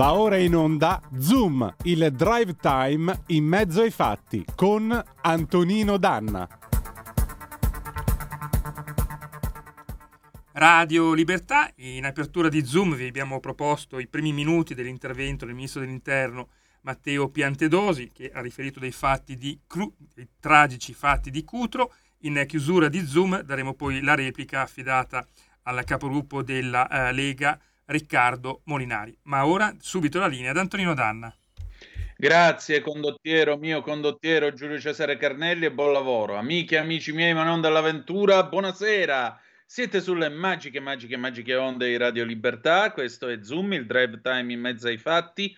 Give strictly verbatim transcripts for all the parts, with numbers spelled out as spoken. Va ora in onda Zoom, il drive time in mezzo ai fatti con Antonino Danna. Radio Libertà, in apertura di Zoom vi abbiamo proposto i primi minuti dell'intervento del Ministro dell'Interno Matteo Piantedosi, che ha riferito dei fatti di Cru- dei tragici fatti di Cutro. In chiusura di Zoom daremo poi la replica affidata al capogruppo della eh, Lega Riccardo Molinari. Ma ora subito la linea ad Antonino Danna. Grazie condottiero, mio condottiero Giulio Cesare Carnelli, e buon lavoro. Amiche e amici miei, ma non dall'avventura, buonasera. Siete sulle magiche, magiche, magiche onde di Radio Libertà. Questo è Zoom, il drive time in mezzo ai fatti.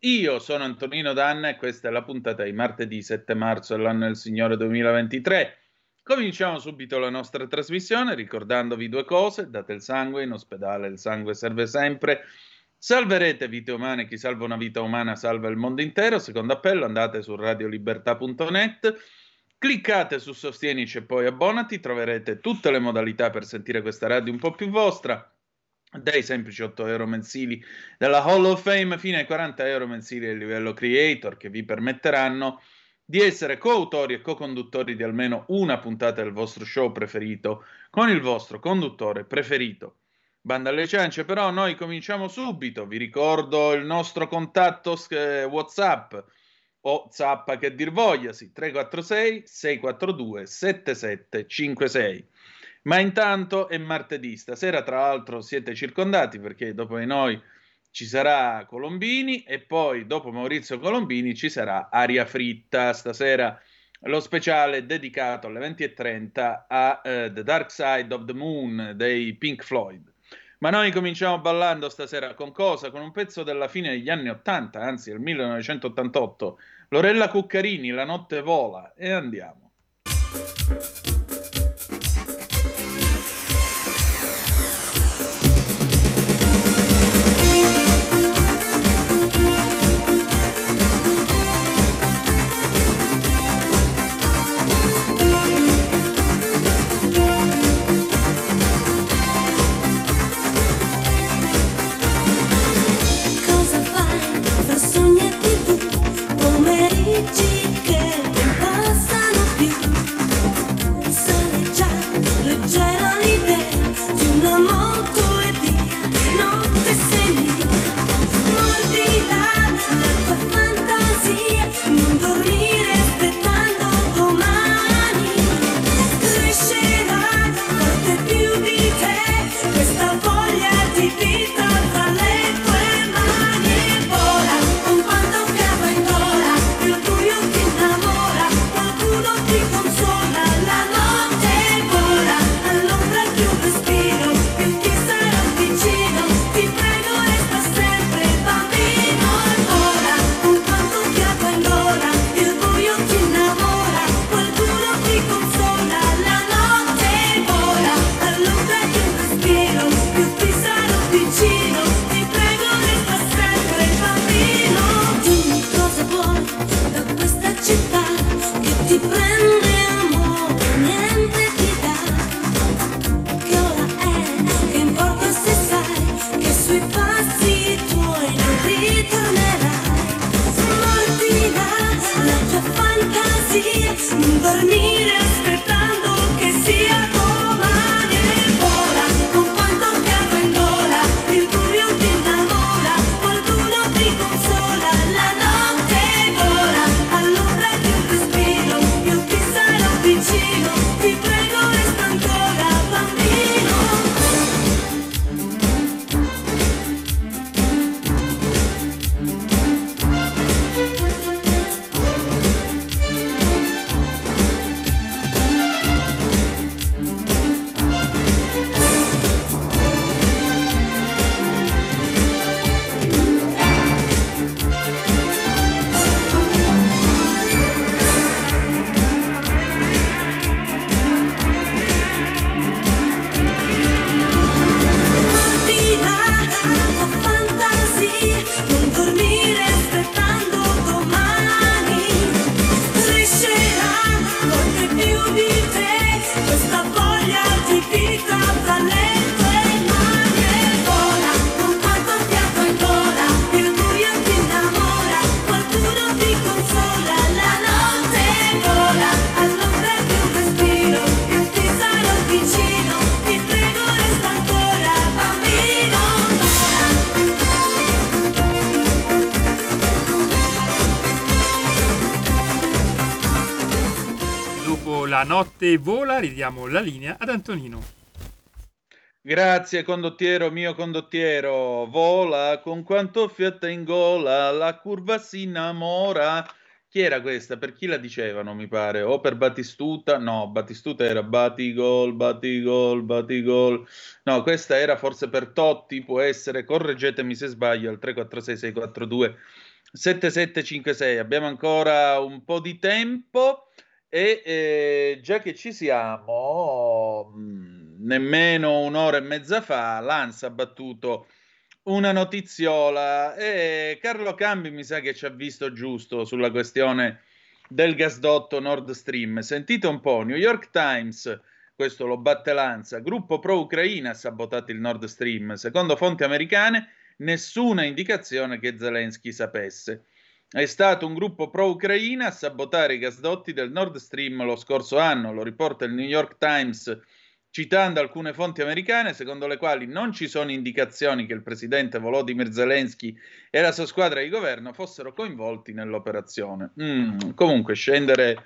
Io sono Antonino Danna e questa è la puntata di martedì sette marzo dell'anno del Signore duemilaventitré. Cominciamo subito la nostra trasmissione ricordandovi due cose: date il sangue, in ospedale il sangue serve sempre, salverete vite umane, chi salva una vita umana salva il mondo intero. Secondo appello, andate su radio libertà punto net, cliccate su sostienici e poi abbonati, troverete tutte le modalità per sentire questa radio un po' più vostra, dai semplici otto euro mensili della Hall of Fame fino ai quaranta euro mensili del livello creator, che vi permetteranno di essere coautori e co-conduttori di almeno una puntata del vostro show preferito con il vostro conduttore preferito. Banda alle ciance, però noi cominciamo subito. Vi ricordo il nostro contatto eh, WhatsApp o Zappa che dir vogliasi, tre quattro sei sei quattro due sette sette cinque sei. Ma intanto è martedì, stasera tra l'altro siete circondati, perché dopo di noi ci sarà Colombini e poi dopo Maurizio Colombini ci sarà Aria Fritta. Stasera lo speciale dedicato alle venti e trenta a uh, The Dark Side of the Moon dei Pink Floyd. Ma noi cominciamo ballando stasera con cosa? Con un pezzo della fine degli anni ottanta, anzi del millenovecentottantotto. Lorella Cuccarini, La notte vola, e andiamo. La notte vola, ridiamo la linea ad Antonino. Grazie condottiero, mio condottiero, vola con quanto fiatta in gola, la curva si innamora. Chi era questa? Per chi la dicevano, mi pare? O per Battistuta? No, Battistuta era Batigol, Batigol, Batigol. No, questa era forse per Totti, può essere, correggetemi se sbaglio, al tre quattro sei sei quattro due sette sette cinque sei. Abbiamo ancora un po' di tempo e eh, già che ci siamo, nemmeno un'ora e mezza fa, l'Ansa ha battuto una notiziola e Carlo Cambi mi sa che ci ha visto giusto sulla questione del gasdotto Nord Stream. Sentite un po', New York Times, questo lo batte l'Ansa, gruppo pro-Ucraina ha sabotato il Nord Stream, secondo fonti americane nessuna indicazione che Zelensky sapesse. È stato un gruppo pro-Ucraina a sabotare i gasdotti del Nord Stream lo scorso anno, lo riporta il New York Times citando alcune fonti americane, secondo le quali non ci sono indicazioni che il presidente Volodymyr Zelensky e la sua squadra di governo fossero coinvolti nell'operazione. Mm, comunque, scendere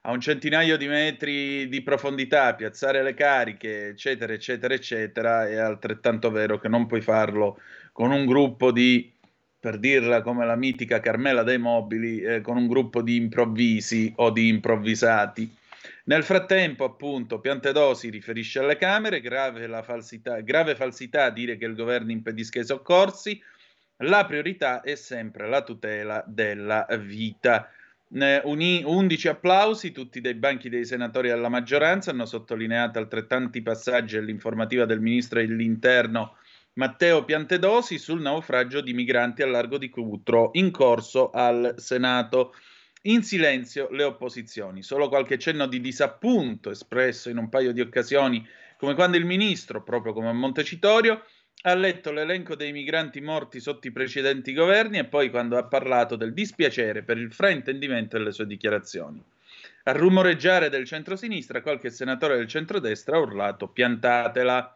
a un centinaio di metri di profondità, piazzare le cariche, eccetera, eccetera, eccetera, è altrettanto vero che non puoi farlo con un gruppo di, per dirla come la mitica Carmela Dei Mobili, eh, con un gruppo di improvvisi o di improvvisati. Nel frattempo, appunto, Piantedosi riferisce alle Camere, grave, la falsità, grave falsità dire che il governo impedisca i soccorsi, la priorità è sempre la tutela della vita. undici applausi, tutti dai banchi dei senatori alla maggioranza, hanno sottolineato altrettanti passaggi all'informativa del ministro dell'Interno Matteo Piantedosi sul naufragio di migranti al largo di Cutro in corso al Senato. In silenzio le opposizioni, solo qualche cenno di disappunto espresso in un paio di occasioni, come quando il ministro, proprio come a Montecitorio, ha letto l'elenco dei migranti morti sotto i precedenti governi e poi quando ha parlato del dispiacere per il fraintendimento delle sue dichiarazioni. A rumoreggiare del centrosinistra, qualche senatore del centrodestra ha urlato piantatela.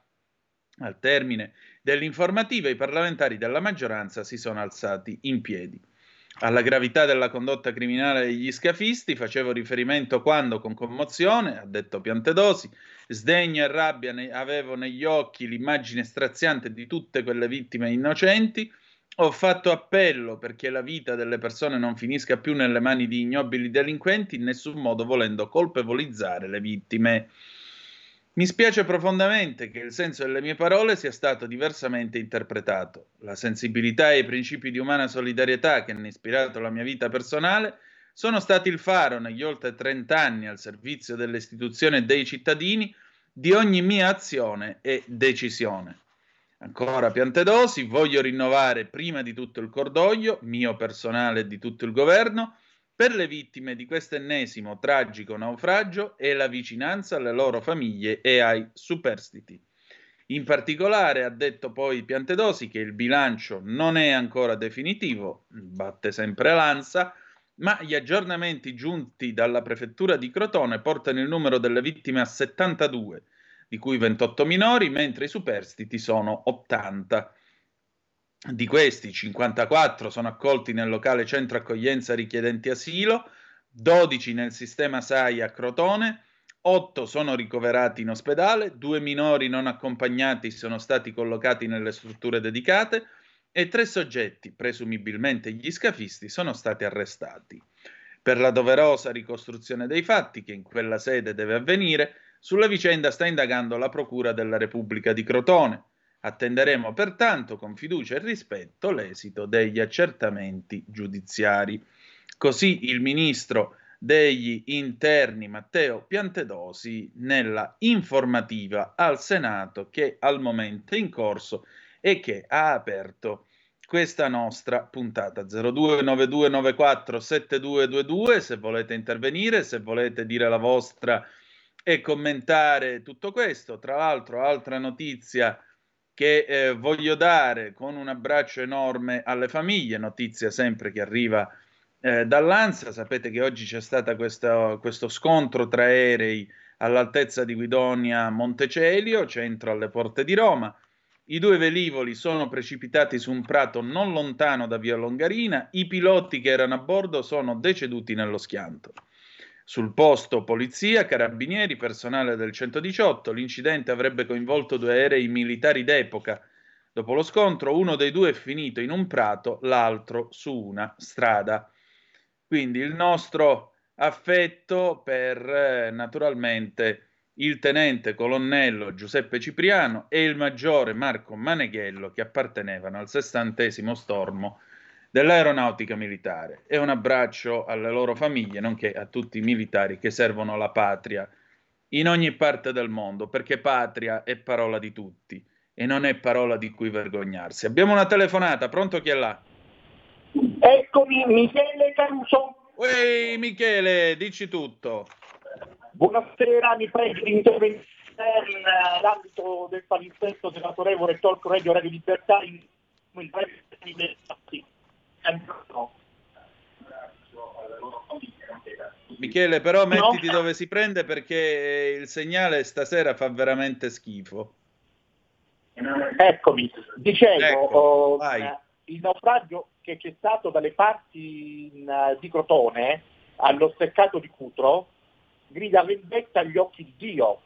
Al termine dell'informativa i parlamentari della maggioranza si sono alzati in piedi. Alla gravità della condotta criminale degli scafisti facevo riferimento quando, con commozione, ha detto Piantedosi, sdegno e rabbia ne- avevo negli occhi l'immagine straziante di tutte quelle vittime innocenti, ho fatto appello perché la vita delle persone non finisca più nelle mani di ignobili delinquenti, in nessun modo volendo colpevolizzare le vittime. Mi spiace profondamente che il senso delle mie parole sia stato diversamente interpretato. La sensibilità e i principi di umana solidarietà che hanno ispirato la mia vita personale sono stati il faro negli oltre trent'anni al servizio delle istituzioni e dei cittadini di ogni mia azione e decisione. Ancora Piantedosi, voglio rinnovare prima di tutto il cordoglio, mio personale e di tutto il governo, per le vittime di questo ennesimo tragico naufragio e la vicinanza alle loro famiglie e ai superstiti. In particolare ha detto poi Piantedosi che il bilancio non è ancora definitivo, batte sempre l'Ansa, ma gli aggiornamenti giunti dalla prefettura di Crotone portano il numero delle vittime a settantadue, di cui ventotto minori, mentre i superstiti sono ottanta. Di questi, cinquantaquattro sono accolti nel locale centro accoglienza richiedenti asilo, dodici nel sistema S A I a Crotone, otto sono ricoverati in ospedale, due minori non accompagnati sono stati collocati nelle strutture dedicate e tre soggetti, presumibilmente gli scafisti, sono stati arrestati. Per la doverosa ricostruzione dei fatti, che in quella sede deve avvenire, sulla vicenda sta indagando la Procura della Repubblica di Crotone. Attenderemo pertanto con fiducia e rispetto l'esito degli accertamenti giudiziari. Così il ministro degli interni Matteo Piantedosi nella informativa al Senato che al momento è in corso e che ha aperto questa nostra puntata. zero due nove due nove quattro sette due due due se volete intervenire, se volete dire la vostra e commentare tutto questo. Tra l'altro, altra notizia che eh, voglio dare con un abbraccio enorme alle famiglie, notizia sempre che arriva eh, dall'Ansa. Sapete che oggi c'è stato questo, questo scontro tra aerei all'altezza di Guidonia-Montecelio, centro alle porte di Roma. I due velivoli sono precipitati su un prato non lontano da Via Longarina, i piloti che erano a bordo sono deceduti nello schianto. Sul posto polizia, carabinieri, personale del centodiciotto. L'incidente avrebbe coinvolto due aerei militari d'epoca. Dopo lo scontro, uno dei due è finito in un prato, l'altro su una strada. Quindi il nostro affetto per eh, naturalmente il tenente colonnello Giuseppe Cipriano e il maggiore Marco Maneghello, che appartenevano al sessantesimo stormo dell'aeronautica militare, e un abbraccio alle loro famiglie, nonché a tutti i militari che servono la patria in ogni parte del mondo, perché patria è parola di tutti e non è parola di cui vergognarsi. Abbiamo una telefonata, pronto, chi è là? Eccomi, Michele Caruso. Ehi Michele, dici tutto. Buonasera, mi prego di intervenire nell'ambito del palinsesto dell'autorevole Talk Radio Radio Libertà in il Michele, però mettiti no. dove si prende, perché il segnale stasera fa veramente schifo. Eccomi, dicevo, ecco, oh, il naufragio che c'è stato dalle parti in, di Crotone, allo steccato di Cutro, grida vendetta agli occhi di Dio,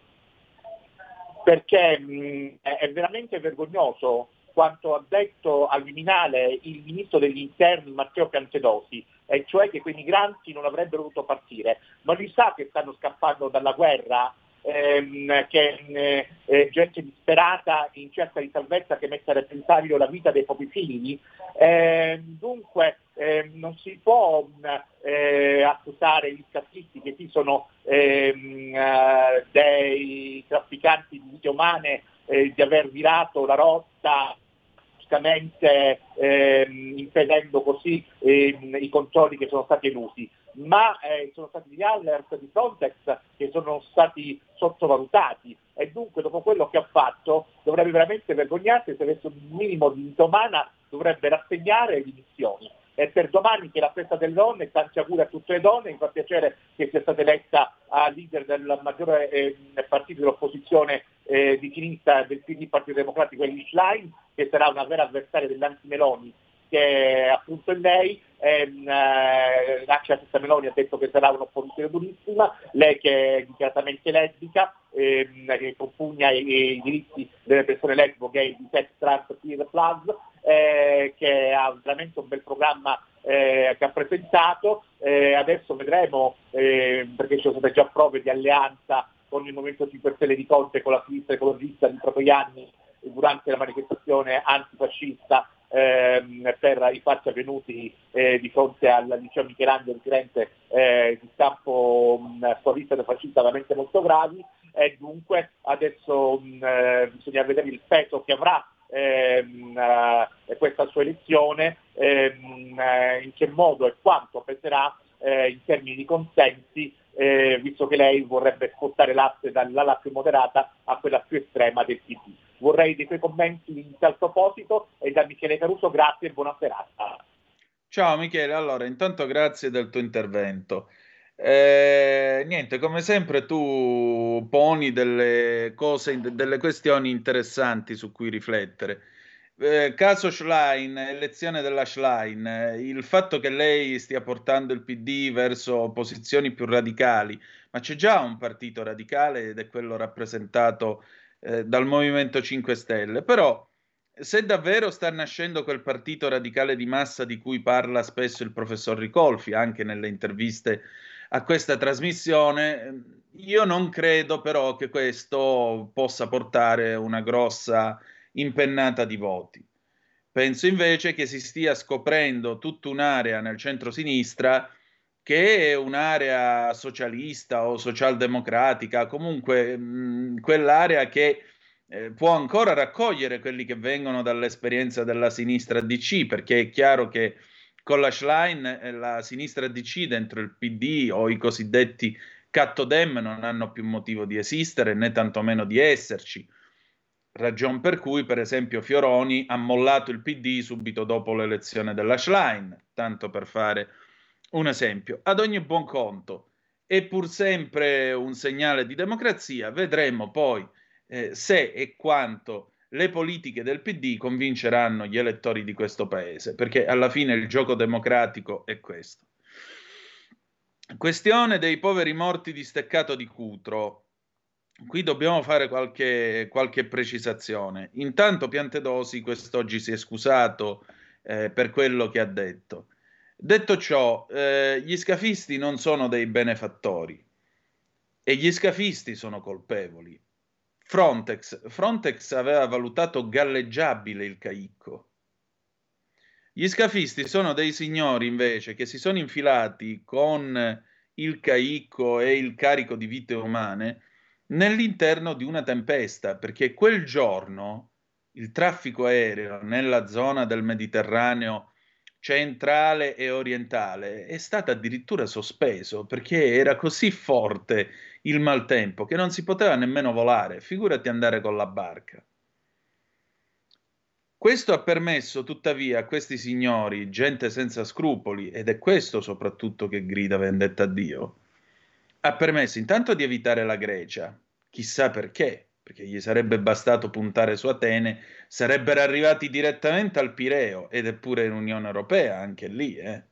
perché mh, è veramente vergognoso quanto ha detto al Viminale il ministro degli interni Matteo Piantedosi, e cioè che quei migranti non avrebbero dovuto partire. Ma lui sa che stanno scappando dalla guerra, ehm, che eh, gente disperata in cerca di salvezza che mette a repentaglio la vita dei propri figli. Eh, dunque eh, non si può eh, accusare gli scattisti, che qui sono ehm, dei trafficanti di vite umane, eh, di aver virato la rotta, giustamente ehm, impedendo così ehm, i controlli che sono stati elusi, ma eh, sono stati gli alert di Frontex che sono stati sottovalutati, e dunque dopo quello che ha fatto dovrebbe veramente vergognarsi. Se avesse un minimo di domana dovrebbe rassegnare le dimissioni. E per domani, che è la festa delle donne, tanti auguri a tutte le donne, mi fa piacere che sia stata eletta a leader del maggiore eh, partito dell'opposizione eh, di sinistra del P D, Partito Democratico, Elly Schlein, che sarà una vera avversaria dell'anti Meloni, che appunto è lei, ehm, eh, la stessa Meloni ha detto che sarà un'opposizione durissima, lei che è dichiaratamente lesbica, ehm, che compugna i, i diritti delle persone lesbo, gay, di sex, trans, queer plus, Eh, che ha veramente un bel programma eh, che ha presentato. Eh, adesso vedremo, eh, perché ci sono state già prove di alleanza con il Movimento cinque Stelle di Conte, con la sinistra ecologista di Troiani, durante la manifestazione antifascista ehm, per i fatti avvenuti eh, di fronte al liceo Michelangelo Firenze, eh, di stampo sovista e fascista veramente molto gravi. E dunque adesso mh, bisogna vedere il peso che avrà Ehm, eh, questa sua elezione, ehm, eh, in che modo e quanto penserà eh, in termini di consensi, eh, visto che lei vorrebbe spostare l'asse dall'ala più moderata a quella più estrema del P D. Vorrei dei suoi commenti in tal proposito, e da Michele Caruso grazie e buona serata. Ciao Michele, allora intanto grazie del tuo intervento. Eh, niente, come sempre tu poni delle cose, delle questioni interessanti su cui riflettere. Eh, caso Schlein, elezione della Schlein, eh, il fatto che lei stia portando il P D verso posizioni più radicali, ma c'è già un partito radicale ed è quello rappresentato eh, dal Movimento cinque Stelle. Però se davvero sta nascendo quel partito radicale di massa di cui parla spesso il professor Ricolfi, anche nelle interviste a questa trasmissione, io non credo però che questo possa portare una grossa impennata di voti. Penso invece che si stia scoprendo tutta un'area nel centro-sinistra che è un'area socialista o socialdemocratica, comunque mh, quell'area che eh, può ancora raccogliere quelli che vengono dall'esperienza della sinistra D C, perché è chiaro che con la Schlein la sinistra D C dentro il P D, o i cosiddetti cattodem, non hanno più motivo di esistere né tantomeno di esserci, ragion per cui per esempio Fioroni ha mollato il P D subito dopo l'elezione della Schlein, tanto per fare un esempio. Ad ogni buon conto è pur sempre un segnale di democrazia. Vedremo poi eh, se e quanto le politiche del P D convinceranno gli elettori di questo paese, perché alla fine il gioco democratico è questo. Questione dei poveri morti di Steccato di Cutro. Qui dobbiamo fare qualche, qualche precisazione. Intanto Piantedosi quest'oggi si è scusato eh, per quello che ha detto. Detto ciò, eh, gli scafisti non sono dei benefattori e gli scafisti sono colpevoli. Frontex, Frontex aveva valutato galleggiabile il caicco. Gli scafisti sono dei signori invece che si sono infilati con il caicco e il carico di vite umane nell'interno di una tempesta, perché quel giorno il traffico aereo nella zona del Mediterraneo centrale e orientale è stato addirittura sospeso, perché era così forte il maltempo che non si poteva nemmeno volare, figurati andare con la barca. Questo ha permesso tuttavia a questi signori, gente senza scrupoli, ed è questo soprattutto che grida vendetta a Dio, ha permesso intanto di evitare la Grecia, chissà perché, perché gli sarebbe bastato puntare su Atene, sarebbero arrivati direttamente al Pireo, ed è pure in Unione Europea, anche lì. Eh.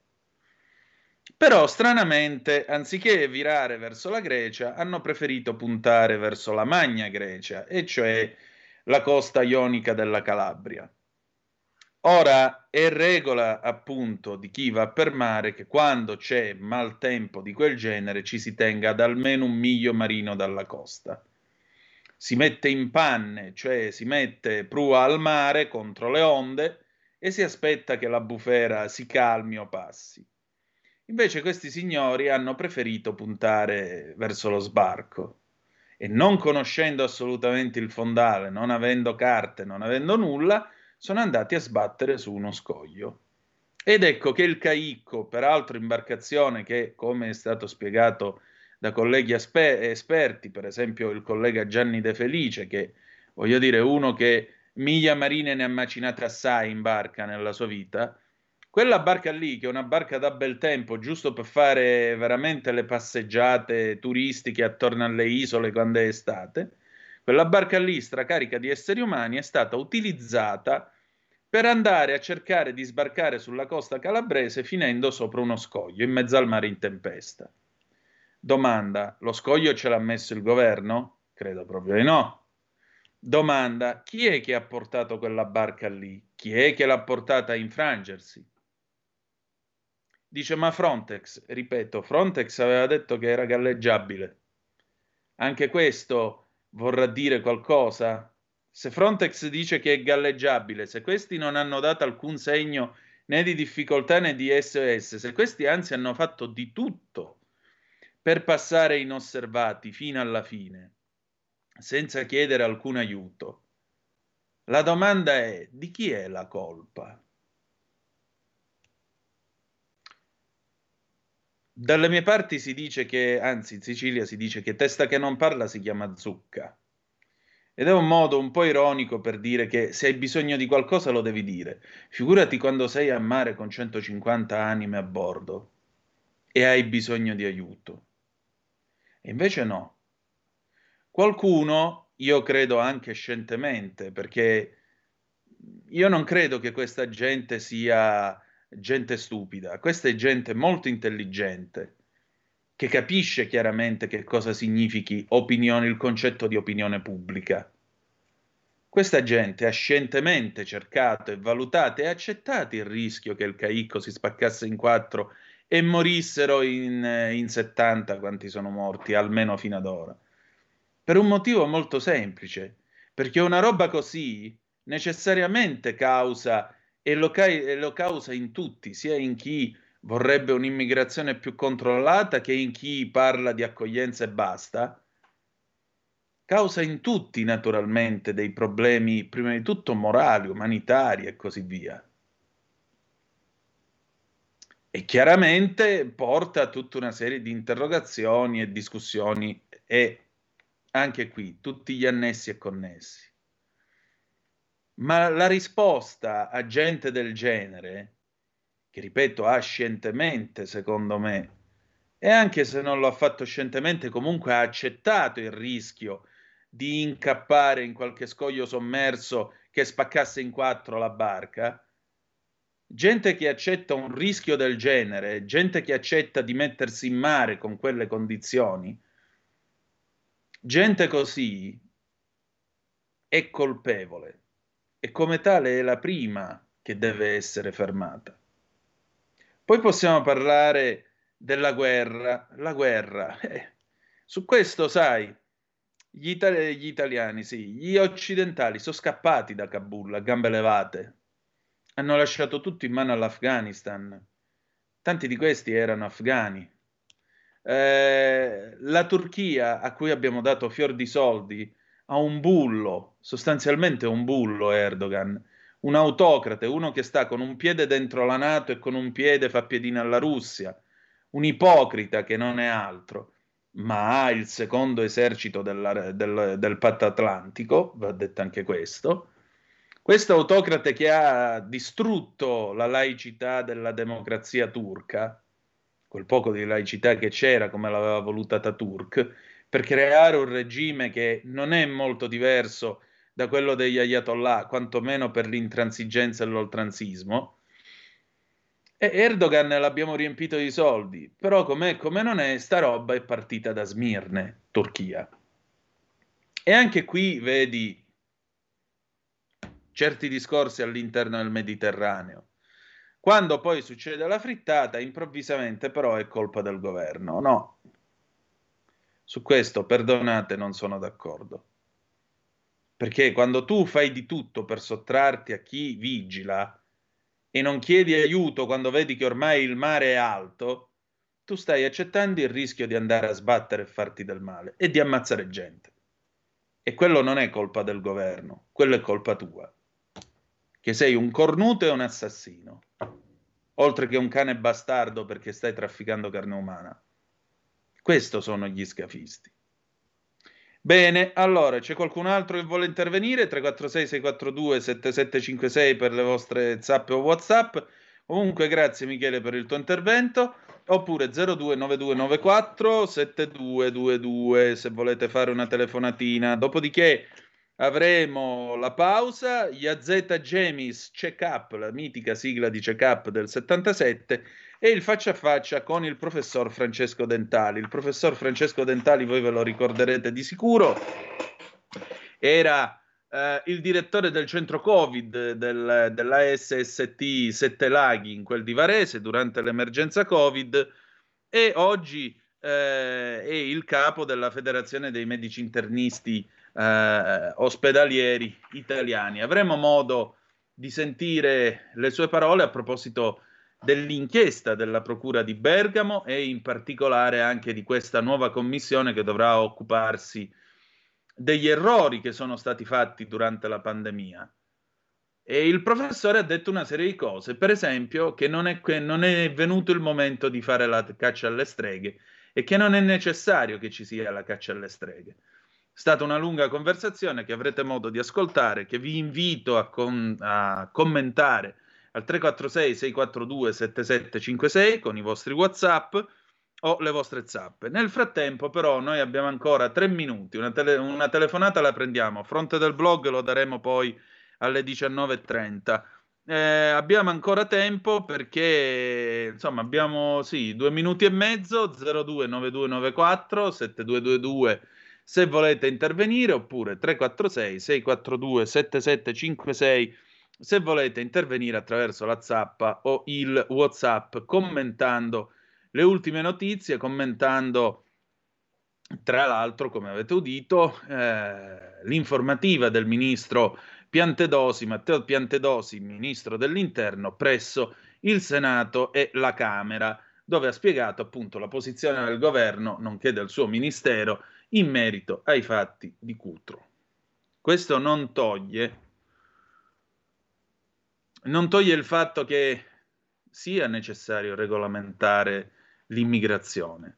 Però, stranamente, anziché virare verso la Grecia, hanno preferito puntare verso la Magna Grecia, e cioè la costa ionica della Calabria. Ora è regola appunto di chi va per mare che quando c'è maltempo di quel genere ci si tenga ad almeno un miglio marino dalla costa. Si mette in panne, cioè si mette prua al mare contro le onde e si aspetta che la bufera si calmi o passi. Invece questi signori hanno preferito puntare verso lo sbarco e non conoscendo assolutamente il fondale, non avendo carte, non avendo nulla, sono andati a sbattere su uno scoglio. Ed ecco che il caicco, peraltro imbarcazione che, come è stato spiegato da colleghi aspe- esperti, per esempio il collega Gianni De Felice, che voglio dire uno che miglia marine ne ha macinate assai in barca nella sua vita, quella barca lì, che è una barca da bel tempo, giusto per fare veramente le passeggiate turistiche attorno alle isole quando è estate, quella barca lì stracarica di esseri umani è stata utilizzata per andare a cercare di sbarcare sulla costa calabrese finendo sopra uno scoglio, in mezzo al mare in tempesta. Domanda, lo scoglio ce l'ha messo il governo? Credo proprio di no. Domanda, chi è che ha portato quella barca lì? Chi è che l'ha portata a infrangersi? Dice, ma Frontex, ripeto, Frontex aveva detto che era galleggiabile. Anche questo vorrà dire qualcosa? Se Frontex dice che è galleggiabile, se questi non hanno dato alcun segno né di difficoltà né di S O S, se questi anzi hanno fatto di tutto per passare inosservati fino alla fine, senza chiedere alcun aiuto, la domanda è: di chi è la colpa? Dalle mie parti si dice che, anzi in Sicilia si dice che testa che non parla si chiama zucca. Ed è un modo un po' ironico per dire che se hai bisogno di qualcosa lo devi dire. Figurati quando sei a mare con centocinquanta anime a bordo e hai bisogno di aiuto. E invece no. Qualcuno, io credo anche scientemente, perché io non credo che questa gente sia gente stupida. Questa è gente molto intelligente, che capisce chiaramente che cosa significhi opinione, il concetto di opinione pubblica. Questa gente ha scientemente cercato e valutato e accettato il rischio che il caicco si spaccasse in quattro e morissero in, in settanta, quanti sono morti, almeno fino ad ora. Per un motivo molto semplice, perché una roba così necessariamente causa, e lo, ca- e lo causa in tutti, sia in chi vorrebbe un'immigrazione più controllata che in chi parla di accoglienza e basta, causa in tutti naturalmente dei problemi, prima di tutto morali, umanitari e così via. E chiaramente porta a tutta una serie di interrogazioni e discussioni e anche qui tutti gli annessi e connessi. Ma la risposta a gente del genere, che ripeto ha scientemente secondo me, e anche se non lo ha fatto scientemente comunque ha accettato il rischio di incappare in qualche scoglio sommerso che spaccasse in quattro la barca, gente che accetta un rischio del genere, gente che accetta di mettersi in mare con quelle condizioni, gente così è colpevole e come tale è la prima che deve essere fermata. Poi possiamo parlare della guerra, la guerra, eh, su questo sai, gli, itali- gli italiani, sì, gli occidentali sono scappati da Kabul a gambe levate, hanno lasciato tutto in mano all'Afghanistan, tanti di questi erano afghani, eh, la Turchia a cui abbiamo dato fior di soldi ha un bullo, sostanzialmente un bullo Erdogan, un autocrate, uno che sta con un piede dentro la NATO e con un piede fa piedina alla Russia, un ipocrita che non è altro, ma ha il secondo esercito della, del, del patto atlantico, va detto anche questo, questo autocrate che ha distrutto la laicità della democrazia turca, quel poco di laicità che c'era come l'aveva voluta Atatürk, per creare un regime che non è molto diverso da quello degli ayatollah, quantomeno per l'intransigenza e l'oltranzismo. E Erdogan l'abbiamo riempito di soldi, però com'è, come non è, sta roba è partita da Smirne, Turchia. E anche qui vedi certi discorsi all'interno del Mediterraneo. Quando poi succede la frittata, improvvisamente però è colpa del governo. No, su questo, perdonate, non sono d'accordo. Perché quando tu fai di tutto per sottrarti a chi vigila e non chiedi aiuto quando vedi che ormai il mare è alto, tu stai accettando il rischio di andare a sbattere e farti del male e di ammazzare gente. E quello non è colpa del governo, quello è colpa tua, che sei un cornuto e un assassino, oltre che un cane bastardo perché stai trafficando carne umana. Questo sono gli scafisti. Bene, allora, c'è qualcun altro che vuole intervenire? tre quattro sei sei quattro due sette sette cinque sei per le vostre zap o whatsapp. Comunque grazie Michele per il tuo intervento, oppure zero due nove due nove quattro sette due due due se volete fare una telefonatina. Dopodiché avremo la pausa, gli A Z Gemis Check-Up, la mitica sigla di Check-Up del settantasette, e il faccia a faccia con il professor Francesco Dentali. Il professor Francesco Dentali, voi ve lo ricorderete di sicuro, era eh, il direttore del centro Covid del, dell'A S S T Sette Laghi, in quel di Varese, durante l'emergenza Covid, e oggi eh, è il capo della Federazione dei Medici Internisti eh, Ospedalieri Italiani. Avremo modo di sentire le sue parole a proposito dell'inchiesta della Procura di Bergamo e in particolare anche di questa nuova commissione che dovrà occuparsi degli errori che sono stati fatti durante la pandemia. E il professore ha detto una serie di cose, per esempio che non è, che non è venuto il momento di fare la caccia alle streghe e che non è necessario che ci sia la caccia alle streghe. È stata una lunga conversazione che avrete modo di ascoltare, che vi invito a, con, a commentare al tre quattro sei sei quattro due sette sette cinque sei con i vostri WhatsApp o le vostre zappe. Nel frattempo però noi abbiamo ancora tre minuti, una, tele- una telefonata la prendiamo, a fronte del blog lo daremo poi alle diciannove e trenta. Eh, abbiamo ancora tempo perché insomma abbiamo sì, due minuti e mezzo, zero due nove due nove quattro sette due due due se volete intervenire, oppure tre quattro sei sei quattro due sette sette cinque sei se volete intervenire attraverso la zappa o il WhatsApp, commentando le ultime notizie, commentando tra l'altro, come avete udito, eh, l'informativa del ministro Piantedosi, Matteo Piantedosi, ministro dell'Interno, presso il Senato e la Camera, dove ha spiegato appunto la posizione del governo, nonché del suo ministero, in merito ai fatti di Cutro. Questo non toglie... Non toglie il fatto che sia necessario regolamentare l'immigrazione.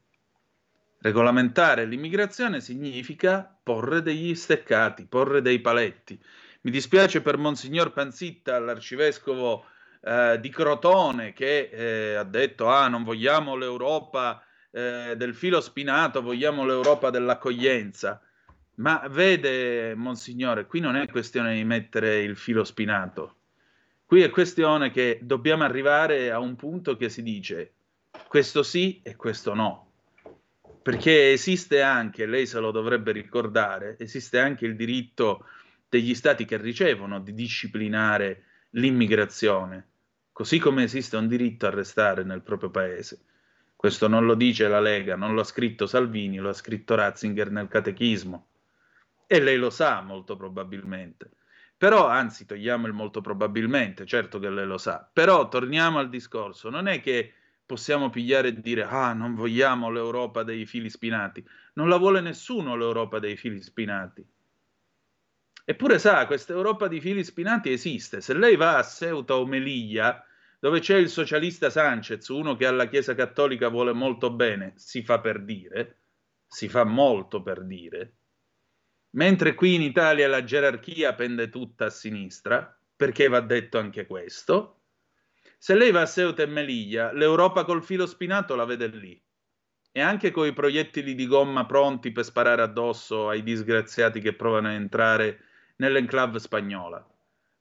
Regolamentare l'immigrazione significa porre degli steccati, porre dei paletti. Mi dispiace per Monsignor Panzitta, l'arcivescovo eh, di Crotone, che eh, ha detto ah, non vogliamo l'Europa eh, del filo spinato, vogliamo l'Europa dell'accoglienza. Ma vede, Monsignore, qui non è questione di mettere il filo spinato. Qui è questione che dobbiamo arrivare a un punto che si dice questo sì e questo no, perché esiste anche, lei se lo dovrebbe ricordare, esiste anche il diritto degli stati che ricevono di disciplinare l'immigrazione, così come esiste un diritto a restare nel proprio paese. Questo non lo dice la Lega, non lo ha scritto Salvini, lo ha scritto Ratzinger nel Catechismo, e lei lo sa molto probabilmente. Però, anzi, togliamo il molto probabilmente, certo che lei lo sa, però torniamo al discorso, non è che possiamo pigliare e dire ah, non vogliamo l'Europa dei fili spinati, non la vuole nessuno l'Europa dei fili spinati. Eppure sa, questa Europa di fili spinati esiste. Se lei va a Ceuta o Melilla, dove c'è il socialista Sanchez, uno che alla Chiesa Cattolica vuole molto bene, si fa per dire, si fa molto per dire, mentre qui in Italia la gerarchia pende tutta a sinistra, perché va detto anche questo, se lei va a Ceuta e Melilla, l'Europa col filo spinato la vede lì, e anche coi proiettili di gomma pronti per sparare addosso ai disgraziati che provano a entrare nell'enclave spagnola.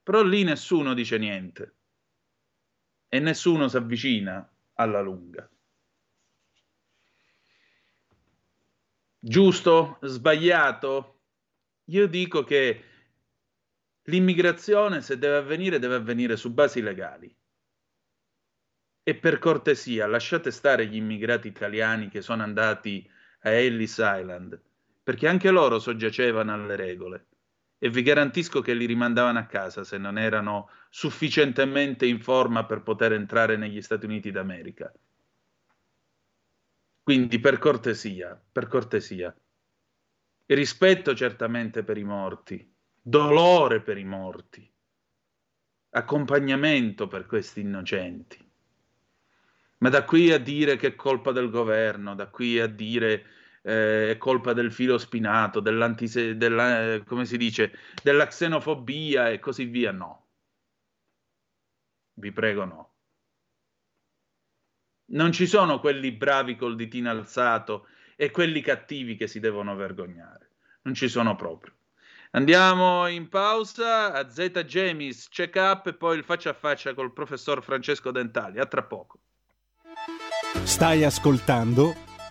Però lì nessuno dice niente e nessuno si avvicina alla lunga. Giusto? Sbagliato? Io dico che l'immigrazione, se deve avvenire, deve avvenire su basi legali. E per cortesia, lasciate stare gli immigrati italiani che sono andati a Ellis Island, perché anche loro soggiacevano alle regole, e vi garantisco che li rimandavano a casa se non erano sufficientemente in forma per poter entrare negli Stati Uniti d'America. Quindi per cortesia, per cortesia, rispetto certamente per i morti, dolore per i morti, accompagnamento per questi innocenti. Ma da qui a dire che è colpa del governo, da qui a dire eh, è colpa del filo spinato, dell'antise, della, eh, come si dice, della xenofobia e così via, no. Vi prego, no. Non ci sono quelli bravi col ditino alzato e quelli cattivi che si devono vergognare. Non ci sono proprio. Andiamo in pausa, a A Z Gemis, Check-Up, e poi il faccia a faccia col professor Francesco Dentali. A tra poco. Stai ascoltando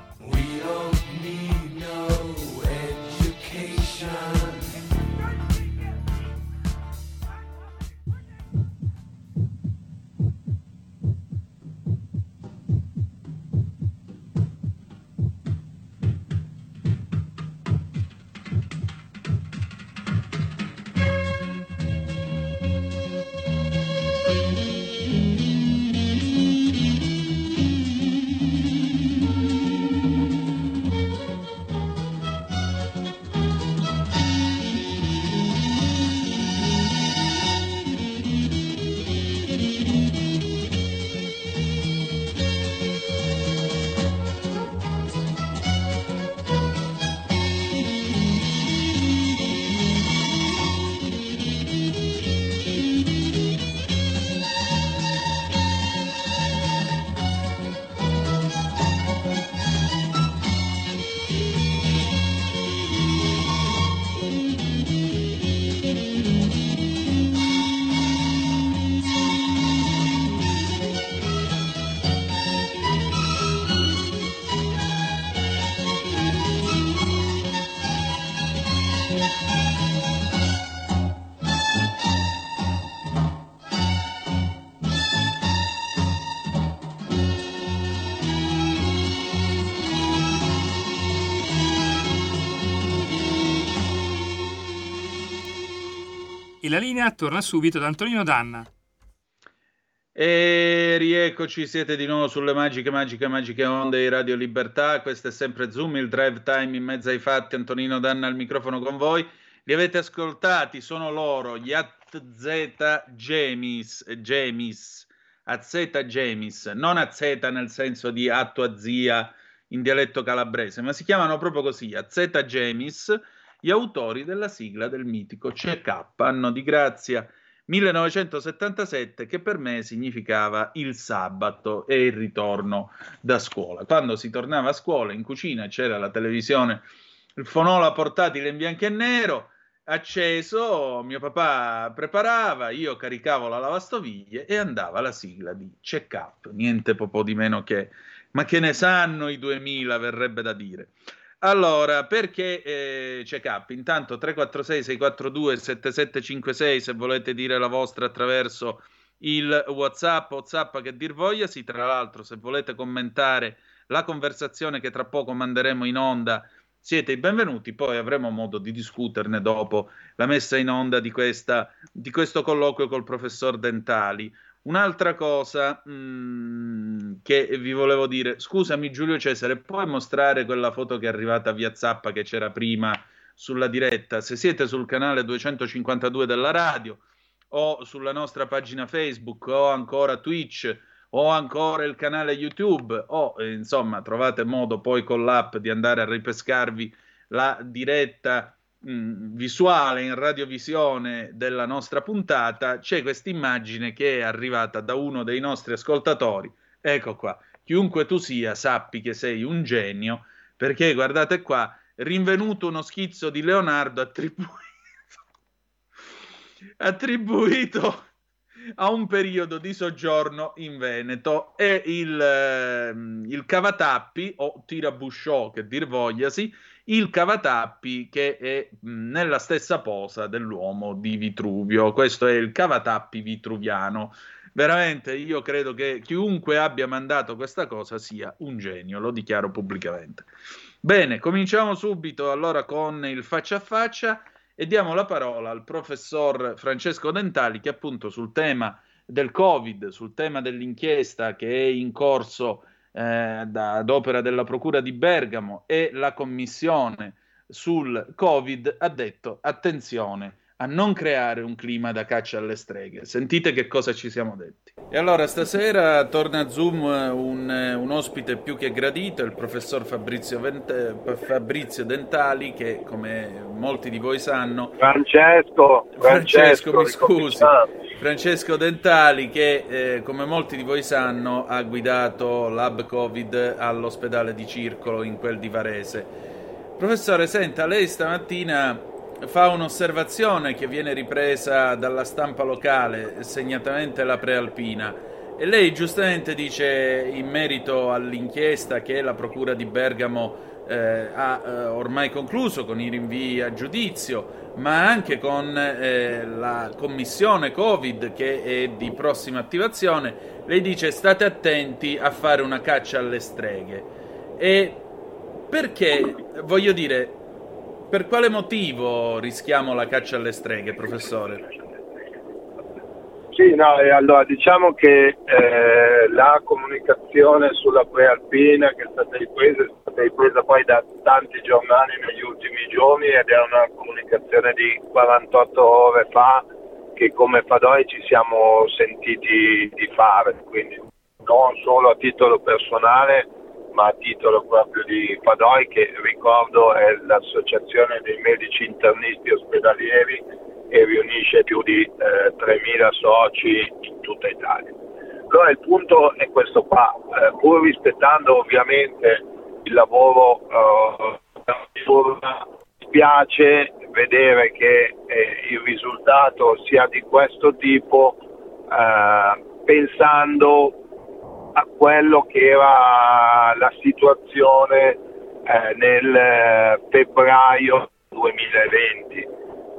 La linea torna subito da Antonino Danna. E rieccoci, siete di nuovo sulle magiche, magiche, magiche onde di Radio Libertà. Questo è sempre Zoom, il drive time in mezzo ai fatti. Antonino Danna al microfono con voi. Li avete ascoltati, sono loro, gli A Z Gemis, Gemis, A Z Gemis, non A Z nel senso di atto a zia in dialetto calabrese, ma si chiamano proprio così, A Z Gemis, gli autori della sigla del mitico Check-Up, anno di grazia millenovecentosettantasette, che per me significava il sabato e il ritorno da scuola. Quando si tornava a scuola, in cucina c'era la televisione, il fonola portatile in bianco e nero, acceso, mio papà preparava, io caricavo la lavastoviglie e andava la sigla di Check-Up, niente po' di meno che, ma che ne sanno i duemila, verrebbe da dire. Allora, perché eh, Check-Up? Intanto tre quattro sei sei quattro due sette sette cinque sei, se volete dire la vostra attraverso il WhatsApp, WhatsApp che dir vogliasi, tra l'altro se volete commentare la conversazione che tra poco manderemo in onda, siete i benvenuti, poi avremo modo di discuterne dopo la messa in onda di, questa, di questo colloquio col professor Dentali. Un'altra cosa mh, che vi volevo dire, scusami Giulio Cesare, puoi mostrare quella foto che è arrivata via Zappa che c'era prima sulla diretta? Se siete sul canale duecentocinquantadue della radio o sulla nostra pagina Facebook o ancora Twitch, o ancora il canale YouTube, o eh, insomma trovate modo poi con l'app di andare a ripescarvi la diretta mh, visuale in radiovisione della nostra puntata, c'è questa immagine che è arrivata da uno dei nostri ascoltatori, ecco qua, chiunque tu sia sappi che sei un genio, perché guardate qua, rinvenuto uno schizzo di Leonardo attribuito, attribuito a un periodo di soggiorno in Veneto e il, eh, il cavatappi o tirabusciò che dir vogliasi, il cavatappi che è mh, nella stessa posa dell'uomo di Vitruvio, questo è il cavatappi vitruviano. Veramente io credo che chiunque abbia mandato questa cosa sia un genio, lo dichiaro pubblicamente. Bene, cominciamo subito allora con il faccia a faccia e diamo la parola al professor Francesco Dentali che appunto sul tema del Covid, sul tema dell'inchiesta che è in corso eh, da, ad opera della Procura di Bergamo e la commissione sul Covid ha detto attenzione a non creare un clima da caccia alle streghe. Sentite che cosa ci siamo detti. E allora stasera torna a Zoom un, un ospite più che gradito, il professor Fabrizio, Vente, Fabrizio Dentali, che come molti di voi sanno... Francesco! Francesco, Francesco mi scusi. Francesco Dentali che, eh, come molti di voi sanno, ha guidato l'Hub Covid all'ospedale di Circolo, in quel di Varese. Professore, senta, lei stamattina... fa un'osservazione che viene ripresa dalla stampa locale, segnatamente la Prealpina, e lei giustamente dice in merito all'inchiesta che la Procura di Bergamo eh, ha eh, ormai concluso con i rinvii a giudizio, ma anche con eh, la commissione Covid che è di prossima attivazione, lei dice state attenti a fare una caccia alle streghe. E perché, voglio dire, per quale motivo rischiamo la caccia alle streghe, professore? Sì, no, e allora diciamo che eh, la comunicazione sulla Prealpina che è stata ripresa, è stata ripresa poi da tanti giornali negli ultimi giorni ed è una comunicazione di quarantotto ore fa che come FADOI ci siamo sentiti di fare, quindi non solo a titolo personale, ma a titolo proprio di FADOI, che ricordo è l'associazione dei medici internisti ospedalieri e riunisce più di eh, tremila soci in tutta Italia. Allora il punto è questo qua, eh, pur rispettando ovviamente il lavoro eh, mi piace vedere che eh, il risultato sia di questo tipo, eh, pensando a quello che era la situazione eh, nel febbraio duemilaventi.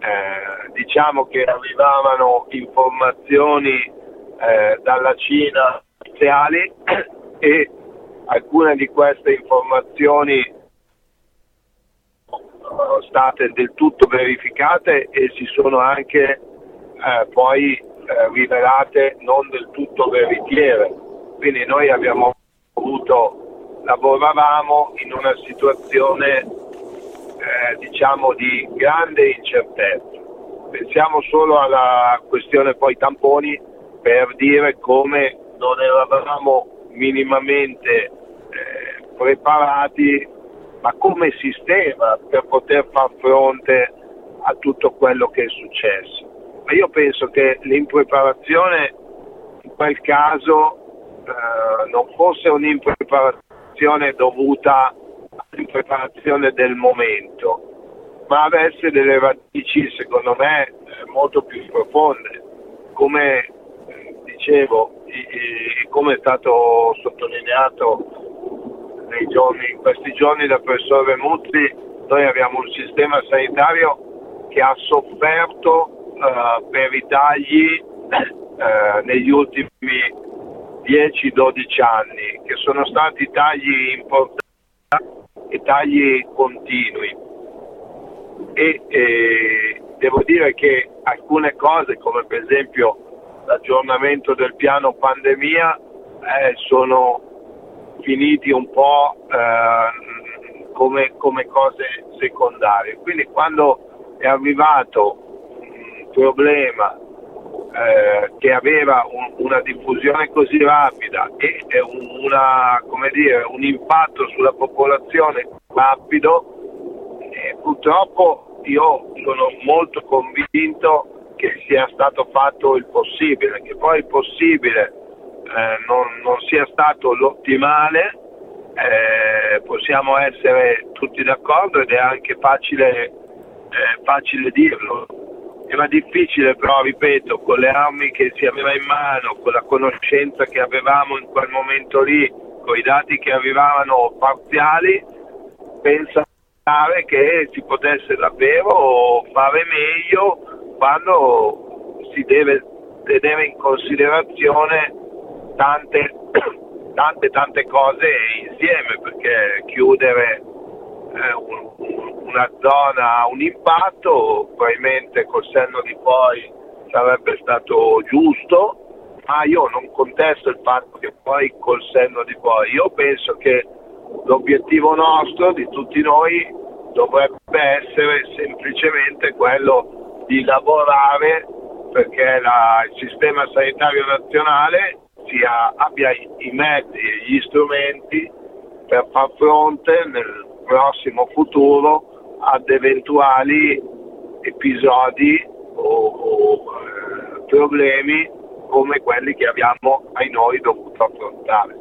Eh, diciamo che arrivavano informazioni eh, dalla Cina iniziali e alcune di queste informazioni sono state del tutto verificate e si sono anche eh, poi eh, rivelate non del tutto veritiere. Quindi noi abbiamo avuto, lavoravamo in una situazione eh, diciamo di grande incertezza. Pensiamo solo alla questione poi tamponi, per dire come non eravamo minimamente eh, preparati, ma come sistema, per poter far fronte a tutto quello che è successo. Ma io penso che l'impreparazione in quel caso eh, non fosse un'impreparazione dovuta all'impreparazione del momento, ma avesse delle radici, secondo me, molto più profonde. Come dicevo, e come è stato sottolineato nei giorni, in questi giorni, dal professor Muzzi, noi abbiamo un sistema sanitario che ha sofferto uh, per i tagli uh, negli ultimi dieci dodici anni, che sono stati tagli importanti e tagli continui, e eh, devo dire che alcune cose, come per esempio l'aggiornamento del piano pandemia, eh, sono finiti un po' eh, come, come cose secondarie. Quindi quando è arrivato un problema eh, che aveva un, una diffusione così rapida e una, come dire, un impatto sulla popolazione rapido, eh, purtroppo io sono molto convinto che sia stato fatto il possibile, che poi il possibile eh, non, non sia stato l'ottimale, eh, possiamo essere tutti d'accordo, ed è anche facile, eh, facile dirlo. Era difficile, però, ripeto, con le armi che si aveva in mano, con la conoscenza che avevamo in quel momento lì, con i dati che arrivavano parziali, pensare che si potesse davvero fare meglio, quando si deve tenere in considerazione tante tante tante cose insieme, perché chiudere eh, un, una zona ha un impatto, probabilmente col senno di poi sarebbe stato giusto, ma io non contesto il fatto che poi col senno di poi, io penso che l'obiettivo nostro, di tutti noi, dovrebbe essere semplicemente quello di lavorare perché la, il sistema sanitario nazionale sia, abbia i, i mezzi e gli strumenti per far fronte nel prossimo futuro ad eventuali episodi o, o eh, problemi come quelli che abbiamo ai noi dovuto affrontare.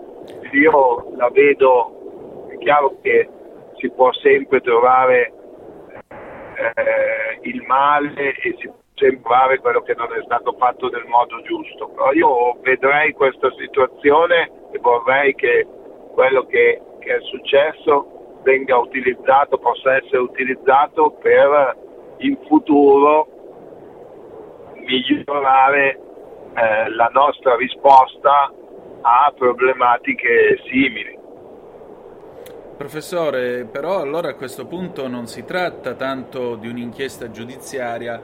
Io la vedo, è chiaro che si può sempre trovare Eh, il male e si può sembrare quello che non è stato fatto nel modo giusto, però io vedrei questa situazione e vorrei che quello che, che è successo venga utilizzato, possa essere utilizzato per in futuro migliorare eh, la nostra risposta a problematiche simili. Professore, però allora a questo punto non si tratta tanto di un'inchiesta giudiziaria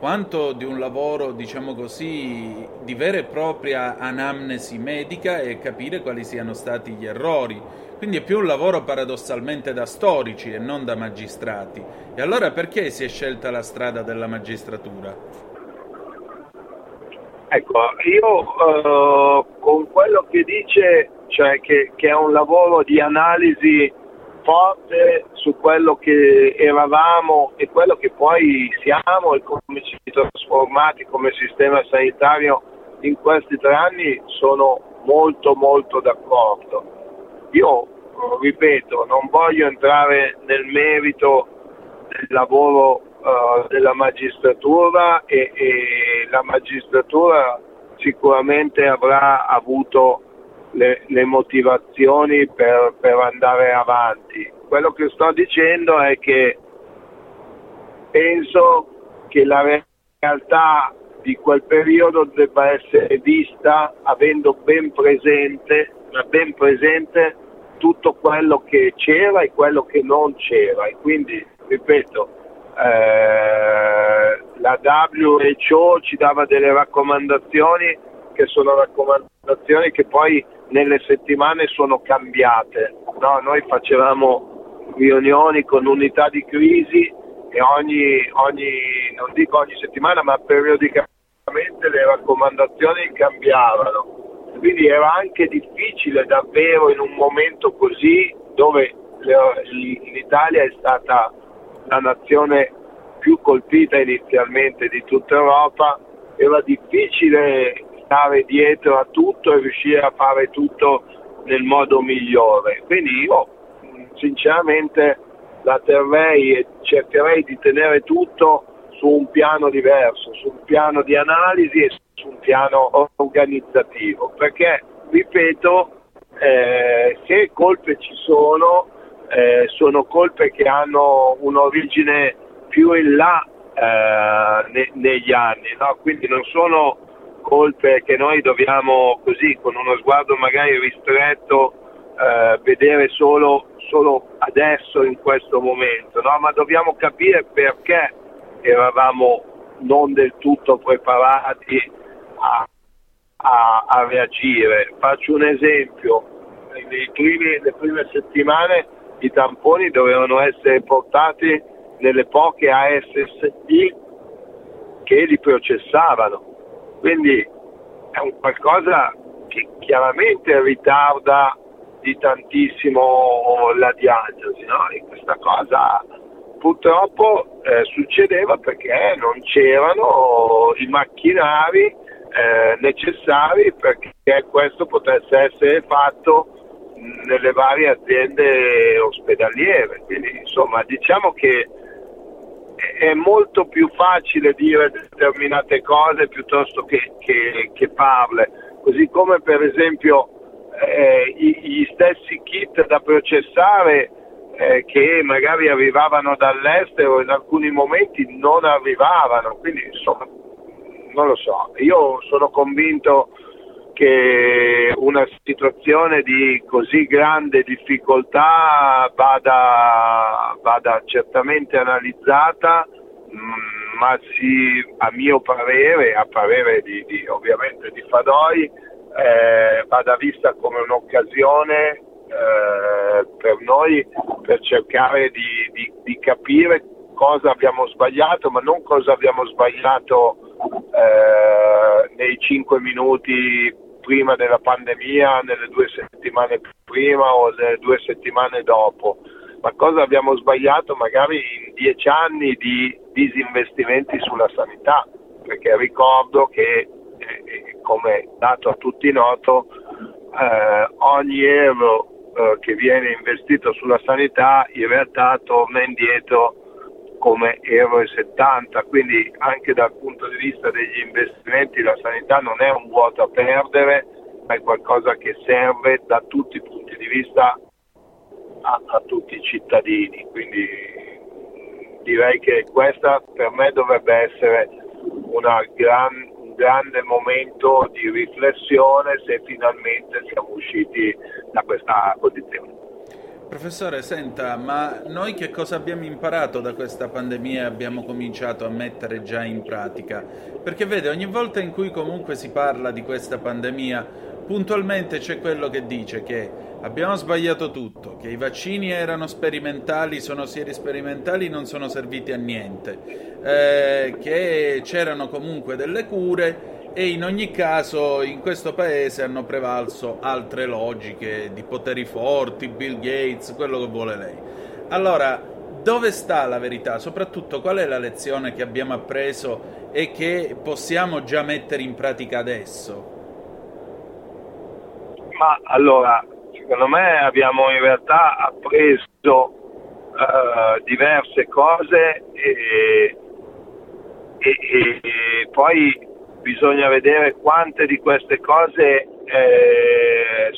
quanto di un lavoro, diciamo così, di vera e propria anamnesi medica e capire quali siano stati gli errori. Quindi è più un lavoro paradossalmente da storici e non da magistrati. E allora perché si è scelta la strada della magistratura? Ecco, io eh, con quello che dice, cioè che, che è un lavoro di analisi forte su quello che eravamo e quello che poi siamo e come ci trasformati come sistema sanitario in questi tre anni, sono molto molto d'accordo. Io ripeto, non voglio entrare nel merito del lavoro uh, della magistratura e, e la magistratura sicuramente avrà avuto Le, le motivazioni per, per andare avanti. Quello che sto dicendo è che penso che la realtà di quel periodo debba essere vista avendo ben presente, ma ben presente tutto quello che c'era e quello che non c'era, e quindi ripeto eh, la W H O ci dava delle raccomandazioni che sono raccomandazioni che poi nelle settimane sono cambiate, no? Noi facevamo riunioni con unità di crisi e ogni, ogni non dico ogni settimana, ma periodicamente le raccomandazioni cambiavano. Quindi era anche difficile davvero in un momento così, dove le, l'Italia è stata la nazione più colpita inizialmente di tutta Europa, era difficile stare dietro a tutto e riuscire a fare tutto nel modo migliore. Quindi io sinceramente la terrei e cercherei di tenere tutto su un piano diverso, su un piano di analisi e su un piano organizzativo, perché ripeto, eh, se colpe ci sono, eh, sono colpe che hanno un'origine più in là eh, ne, negli anni, no? Quindi non sono colpe che noi dobbiamo così, con uno sguardo magari ristretto, eh, vedere solo, solo adesso in questo momento, no? Ma dobbiamo capire perché eravamo non del tutto preparati a, a, a reagire. Faccio un esempio: nei primi, le prime settimane i tamponi dovevano essere portati nelle poche A S S I che li processavano, quindi è un qualcosa che chiaramente ritarda di tantissimo la diagnosi, no? E questa cosa purtroppo eh, succedeva perché non c'erano i macchinari eh, necessari perché questo potesse essere fatto nelle varie aziende ospedaliere. Quindi insomma, diciamo che è molto più facile dire determinate cose piuttosto che, che, che farle, così come per esempio eh, gli stessi kit da processare eh, che magari arrivavano dall'estero, in alcuni momenti non arrivavano. Quindi insomma, non lo so, io sono convinto che una situazione di così grande difficoltà vada, vada certamente analizzata, ma si, a mio parere, a parere di, di, ovviamente di FADOI, eh, vada vista come un'occasione eh, per noi per cercare di, di, di capire cosa abbiamo sbagliato, ma non cosa abbiamo sbagliato eh, nei cinque minuti prima della pandemia, nelle due settimane prima o nelle due settimane dopo, ma cosa abbiamo sbagliato magari in dieci anni di disinvestimenti sulla sanità, perché ricordo che, eh, come dato a tutti noto, eh, ogni euro eh, che viene investito sulla sanità in realtà torna indietro come euro e settanta, quindi anche dal punto di vista degli investimenti la sanità non è un vuoto a perdere, ma è qualcosa che serve da tutti i punti di vista a, a tutti i cittadini. Quindi direi che questa per me dovrebbe essere una gran, un grande momento di riflessione, se finalmente siamo usciti da questa condizione. Professore, senta, ma noi che cosa abbiamo imparato da questa pandemia e abbiamo cominciato a mettere già in pratica? Perché vede, ogni volta in cui comunque si parla di questa pandemia, puntualmente c'è quello che dice che abbiamo sbagliato tutto, che i vaccini erano sperimentali, sono seri sperimentali, non sono serviti a niente, eh, che c'erano comunque delle cure e in ogni caso in questo paese hanno prevalso altre logiche di poteri forti, Bill Gates, quello che vuole lei. Allora, dove sta la verità? Soprattutto qual è la lezione che abbiamo appreso e che possiamo già mettere in pratica adesso? Ma allora, secondo me abbiamo in realtà appreso uh, diverse cose e, e, e, e poi bisogna vedere quante di queste cose eh,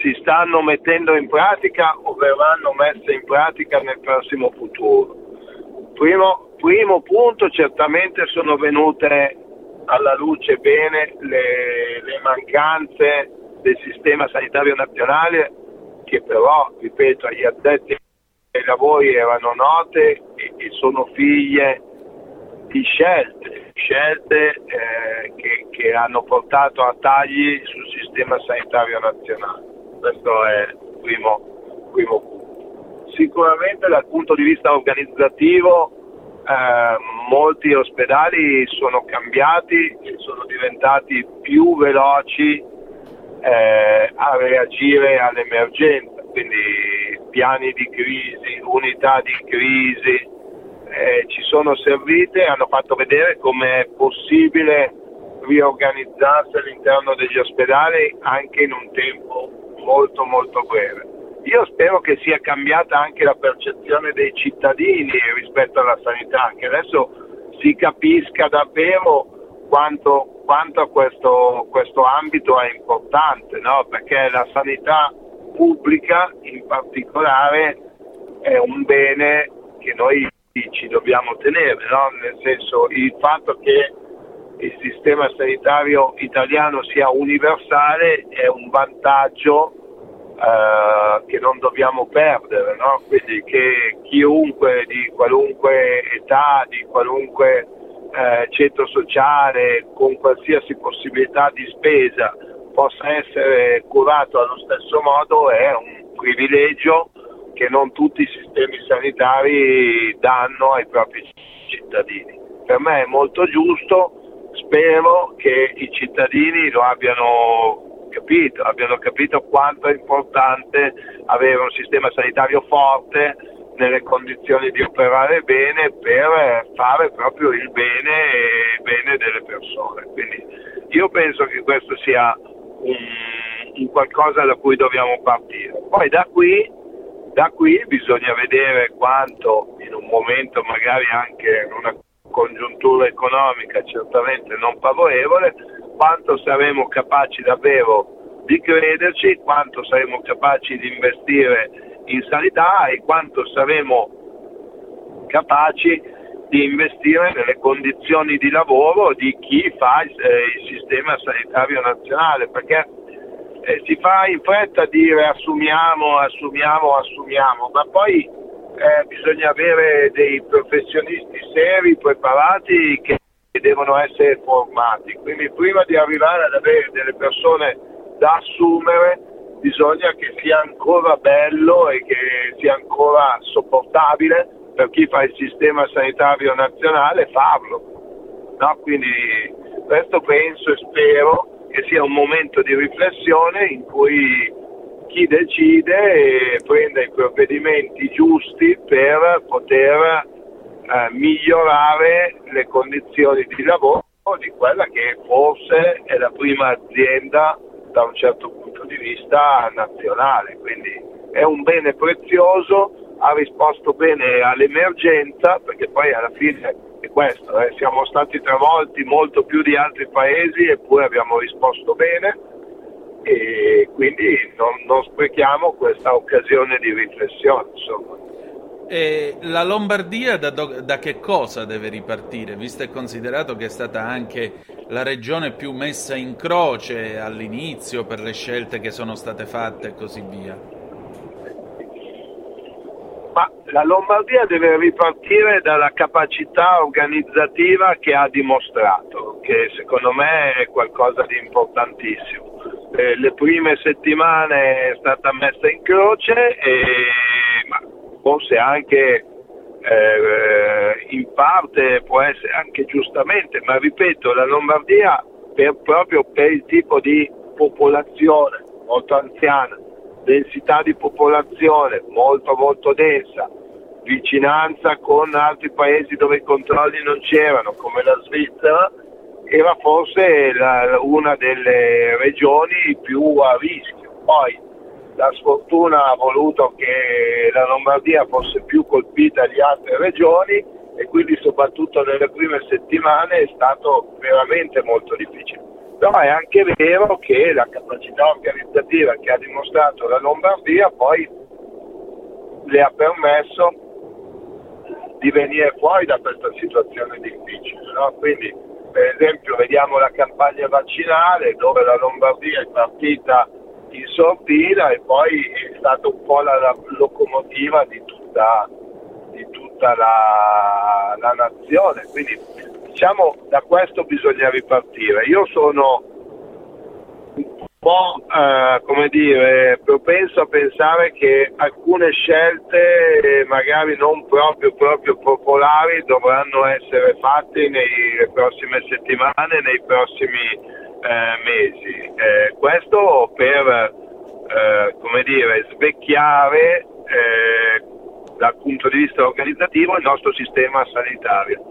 si stanno mettendo in pratica o verranno messe in pratica nel prossimo futuro. Primo, primo punto, certamente sono venute alla luce bene le, le mancanze del sistema sanitario nazionale, che però, ripeto, agli addetti ai lavori erano note e, e sono figlie di scelte, scelte eh, che, che hanno portato a tagli sul sistema sanitario nazionale. Questo è il primo, primo punto. sicuramente dal punto di vista organizzativo eh, molti ospedali sono cambiati, sono diventati più veloci eh, a reagire all'emergenza, quindi piani di crisi, unità di crisi eh, ci sono servite, hanno fatto vedere come è possibile riorganizzarsi all'interno degli ospedali anche in un tempo molto molto breve. Io spero che sia cambiata anche la percezione dei cittadini rispetto alla sanità, che adesso si capisca davvero quanto, quanto questo, questo ambito è importante, no? Perché la sanità pubblica in particolare è un bene che noi ci dobbiamo tenere, no? Nel senso, il fatto che il sistema sanitario italiano sia universale è un vantaggio eh, che non dobbiamo perdere, no? Quindi che chiunque di qualunque età, di qualunque eh, ceto sociale, con qualsiasi possibilità di spesa possa essere curato allo stesso modo è un privilegio che non tutti i sistemi sanitari danno ai propri cittadini. Per me è molto giusto. Spero che i cittadini lo abbiano capito, abbiano capito quanto è importante avere un sistema sanitario forte nelle condizioni di operare bene per fare proprio il bene e il bene delle persone. Quindi io penso che questo sia un, un qualcosa da cui dobbiamo partire. Poi da qui, da qui bisogna vedere quanto in un momento magari anche in una congiuntura economica certamente non favorevole, quanto saremo capaci davvero di crederci, quanto saremo capaci di investire in sanità e quanto saremo capaci di investire nelle condizioni di lavoro di chi fa il, eh, il sistema sanitario nazionale, perché eh, si fa in fretta a dire assumiamo, assumiamo, assumiamo, ma poi Eh, bisogna avere dei professionisti seri, preparati, che devono essere formati. Quindi prima di arrivare ad avere delle persone da assumere, bisogna che sia ancora bello e che sia ancora sopportabile per chi fa il sistema sanitario nazionale farlo. No? Quindi questo penso e spero che sia un momento di riflessione in cui chi decide e prende i provvedimenti giusti per poter eh, migliorare le condizioni di lavoro di quella che forse è la prima azienda da un certo punto di vista nazionale. Quindi è un bene prezioso, ha risposto bene all'emergenza, perché poi alla fine è questo, eh, siamo stati travolti molto più di altri paesi eppure abbiamo risposto bene. E quindi non, non sprechiamo questa occasione di riflessione, insomma. E la Lombardia da, do, da che cosa deve ripartire, visto e considerato che è stata anche la regione più messa in croce all'inizio per le scelte che sono state fatte e così via? Ma la Lombardia deve ripartire dalla capacità organizzativa che ha dimostrato, che secondo me è qualcosa di importantissimo. Eh, le prime settimane è stata messa in croce e ma forse anche eh, in parte può essere anche giustamente, ma ripeto, la Lombardia per, proprio per il tipo di popolazione molto anziana, densità di popolazione molto molto densa, vicinanza con altri paesi dove i controlli non c'erano come la Svizzera, era forse la, una delle regioni più a rischio. Poi la sfortuna ha voluto che la Lombardia fosse più colpita di altre regioni e quindi soprattutto nelle prime settimane è stato veramente molto difficile. Però è anche vero che la capacità organizzativa che ha dimostrato la Lombardia poi le ha permesso di venire fuori da questa situazione difficile, no? Quindi per esempio vediamo la campagna vaccinale dove la Lombardia è partita in sordina e poi è stata un po' la, la locomotiva di tutta, di tutta la, la nazione. Quindi diciamo da questo bisogna ripartire. Io sono un po' eh, come dire, propenso a pensare che alcune scelte eh, magari non proprio proprio popolari dovranno essere fatte nelle prossime settimane, nei prossimi eh, mesi. Eh, questo per eh, come dire, svecchiare eh, dal punto di vista organizzativo il nostro sistema sanitario.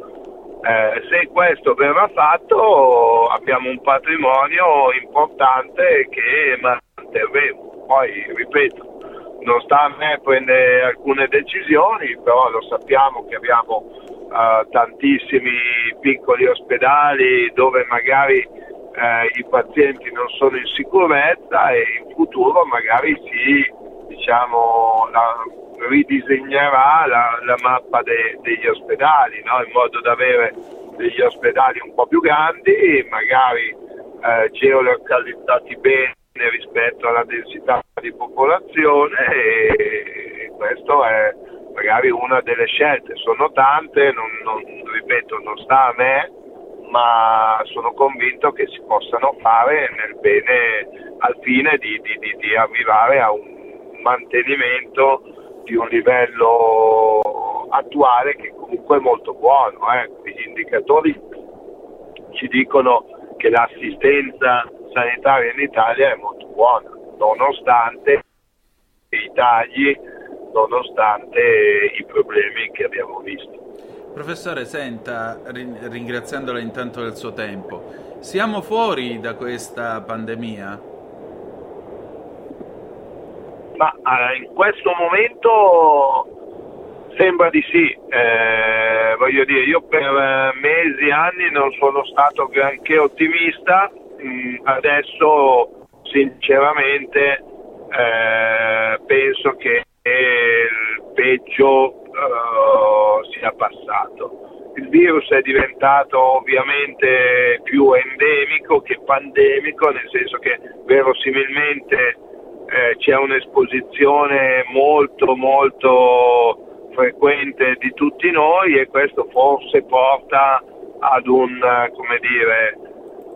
Eh, se questo verrà fatto abbiamo un patrimonio importante che manterremo. Poi, ripeto, non sta a me prendere alcune decisioni, però lo sappiamo che abbiamo eh, tantissimi piccoli ospedali dove magari eh, i pazienti non sono in sicurezza e in futuro magari si diciamo la ridisegnerà la, la mappa de, degli ospedali, no? In modo da avere degli ospedali un po' più grandi, magari eh, geolocalizzati bene rispetto alla densità di popolazione, e questo è magari una delle scelte. Sono tante, non, non ripeto, non sta a me, ma sono convinto che si possano fare nel bene, al fine di, di, di, di arrivare a un mantenimento di un livello attuale che comunque è molto buono. Eh. Gli indicatori ci dicono che l'assistenza sanitaria in Italia è molto buona, nonostante i tagli, nonostante i problemi che abbiamo visto. Professore, senta, ringraziandola intanto del suo tempo, siamo fuori da questa pandemia? Ma in questo momento sembra di sì, eh, voglio dire, io per mesi, anni non sono stato granché ottimista, adesso sinceramente eh, penso che il peggio eh, sia passato. Il virus è diventato ovviamente più endemico che pandemico, nel senso che verosimilmente Eh, c'è un'esposizione molto molto frequente di tutti noi, e questo forse porta ad un, come dire,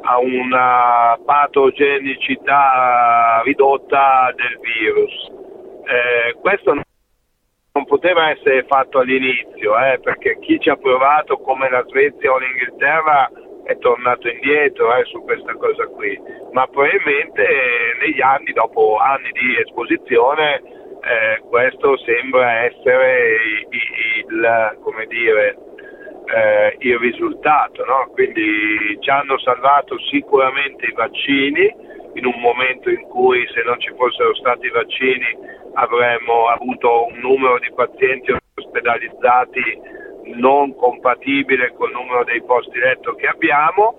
a una patogenicità ridotta del virus. Eh, questo non poteva essere fatto all'inizio, eh, perché chi ci ha provato come la Svezia o l'Inghilterra è tornato indietro eh, su questa cosa qui, ma probabilmente eh, negli anni, dopo anni di esposizione, eh, questo sembra essere il, il come dire eh, il risultato, no? Quindi ci hanno salvato sicuramente i vaccini, in un momento in cui, se non ci fossero stati i vaccini, avremmo avuto un numero di pazienti ospedalizzati non compatibile col numero dei posti letto che abbiamo.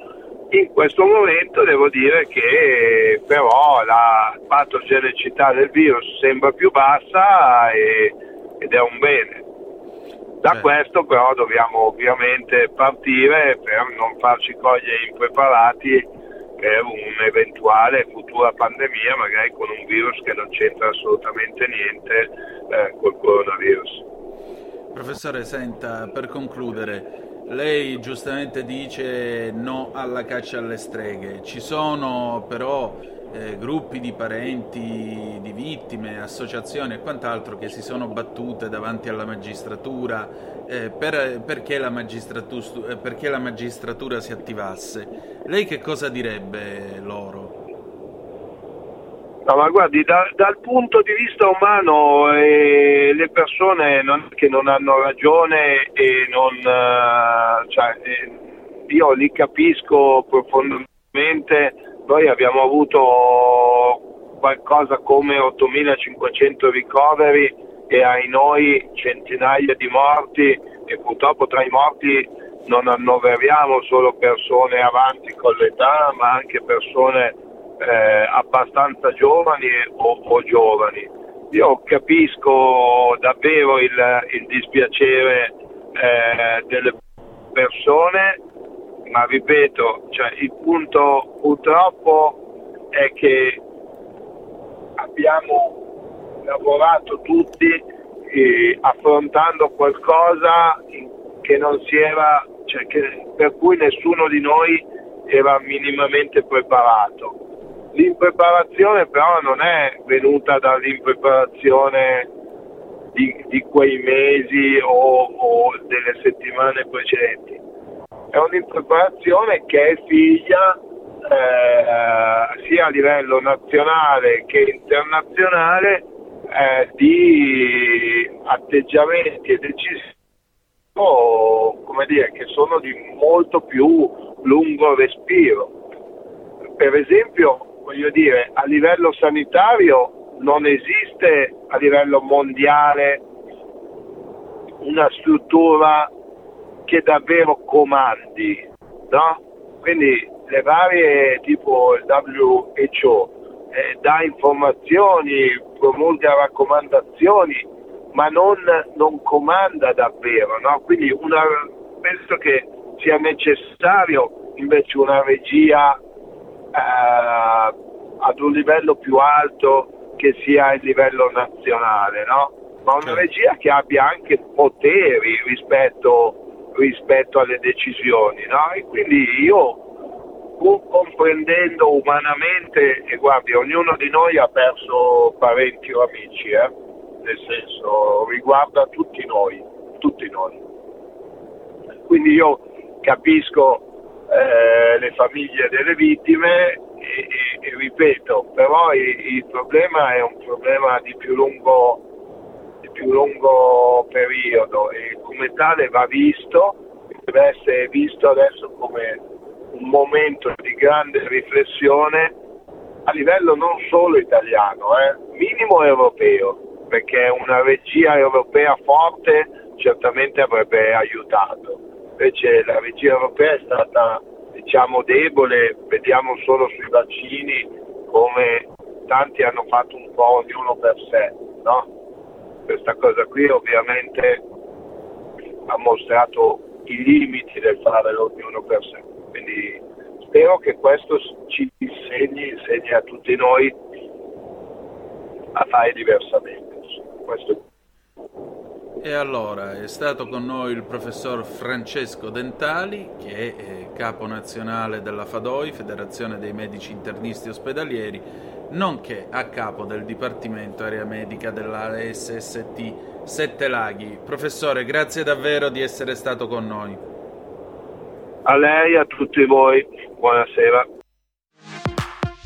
In questo momento devo dire che però la patogenicità del virus sembra più bassa e, ed è un bene. Da Beh. questo però dobbiamo ovviamente partire per non farci cogliere impreparati per un'eventuale futura pandemia, magari con un virus che non c'entra assolutamente niente eh, col coronavirus. Professore, senta, per concludere, lei giustamente dice no alla caccia alle streghe. Ci sono però eh, gruppi di parenti di vittime, associazioni e quant'altro che si sono battute davanti alla magistratura eh, per, perché, la magistratu- perché la magistratura si attivasse. Lei che cosa direbbe loro? No, ma guardi, da, dal punto di vista umano eh, le persone non, che non hanno ragione e non eh, cioè, eh, io li capisco profondamente. Noi abbiamo avuto qualcosa come ottomilacinquecento ricoveri e ai noi centinaia di morti, e purtroppo tra i morti non annoveriamo solo persone avanti con l'età, ma anche persone Eh, abbastanza giovani o, o giovani. Io capisco davvero il, il dispiacere eh, delle persone, ma ripeto, cioè, il punto purtroppo è che abbiamo lavorato tutti eh, affrontando qualcosa che non si era, cioè, che, per cui nessuno di noi era minimamente preparato. L'impreparazione però non è venuta dall'impreparazione di, di quei mesi o, o delle settimane precedenti, è un'impreparazione che è figlia eh, sia a livello nazionale che internazionale eh, di atteggiamenti e decisioni, come dire, che sono di molto più lungo respiro. Per esempio, voglio dire, a livello sanitario non esiste a livello mondiale una struttura che davvero comandi, no? Quindi le varie, tipo il W H O, eh, dà informazioni, promulga raccomandazioni, ma non, non comanda davvero, no? Quindi una, penso che sia necessario invece una regia eh, ad un livello più alto, che sia il livello nazionale, no? Ma una regia che abbia anche poteri rispetto, rispetto alle decisioni, no? E quindi io, pur comprendendo umanamente, e guardi, ognuno di noi ha perso parenti o amici, eh? nel senso, riguarda tutti noi, tutti noi. Quindi io capisco eh, le famiglie delle vittime e, e, e ripeto, però il, il problema è un problema di più lungo, di più lungo periodo e come tale va visto, deve essere visto adesso come un momento di grande riflessione a livello non solo italiano, eh, minimo europeo, perché una regia europea forte certamente avrebbe aiutato, invece la regia europea è stata, diciamo, debole. Vediamo solo sui vaccini come tanti hanno fatto un po' ognuno per sé, no? Questa cosa qui ovviamente ha mostrato i limiti del fare ognuno per sé, quindi spero che questo ci insegni, insegni a tutti noi a fare diversamente. Questo. E allora è stato con noi il professor Francesco Dentali, che è capo nazionale della FADOI, Federazione dei Medici Internisti Ospedalieri, nonché a capo del Dipartimento Area Medica della S S T Sette Laghi. Professore, grazie davvero di essere stato con noi. A lei e a tutti voi, buonasera.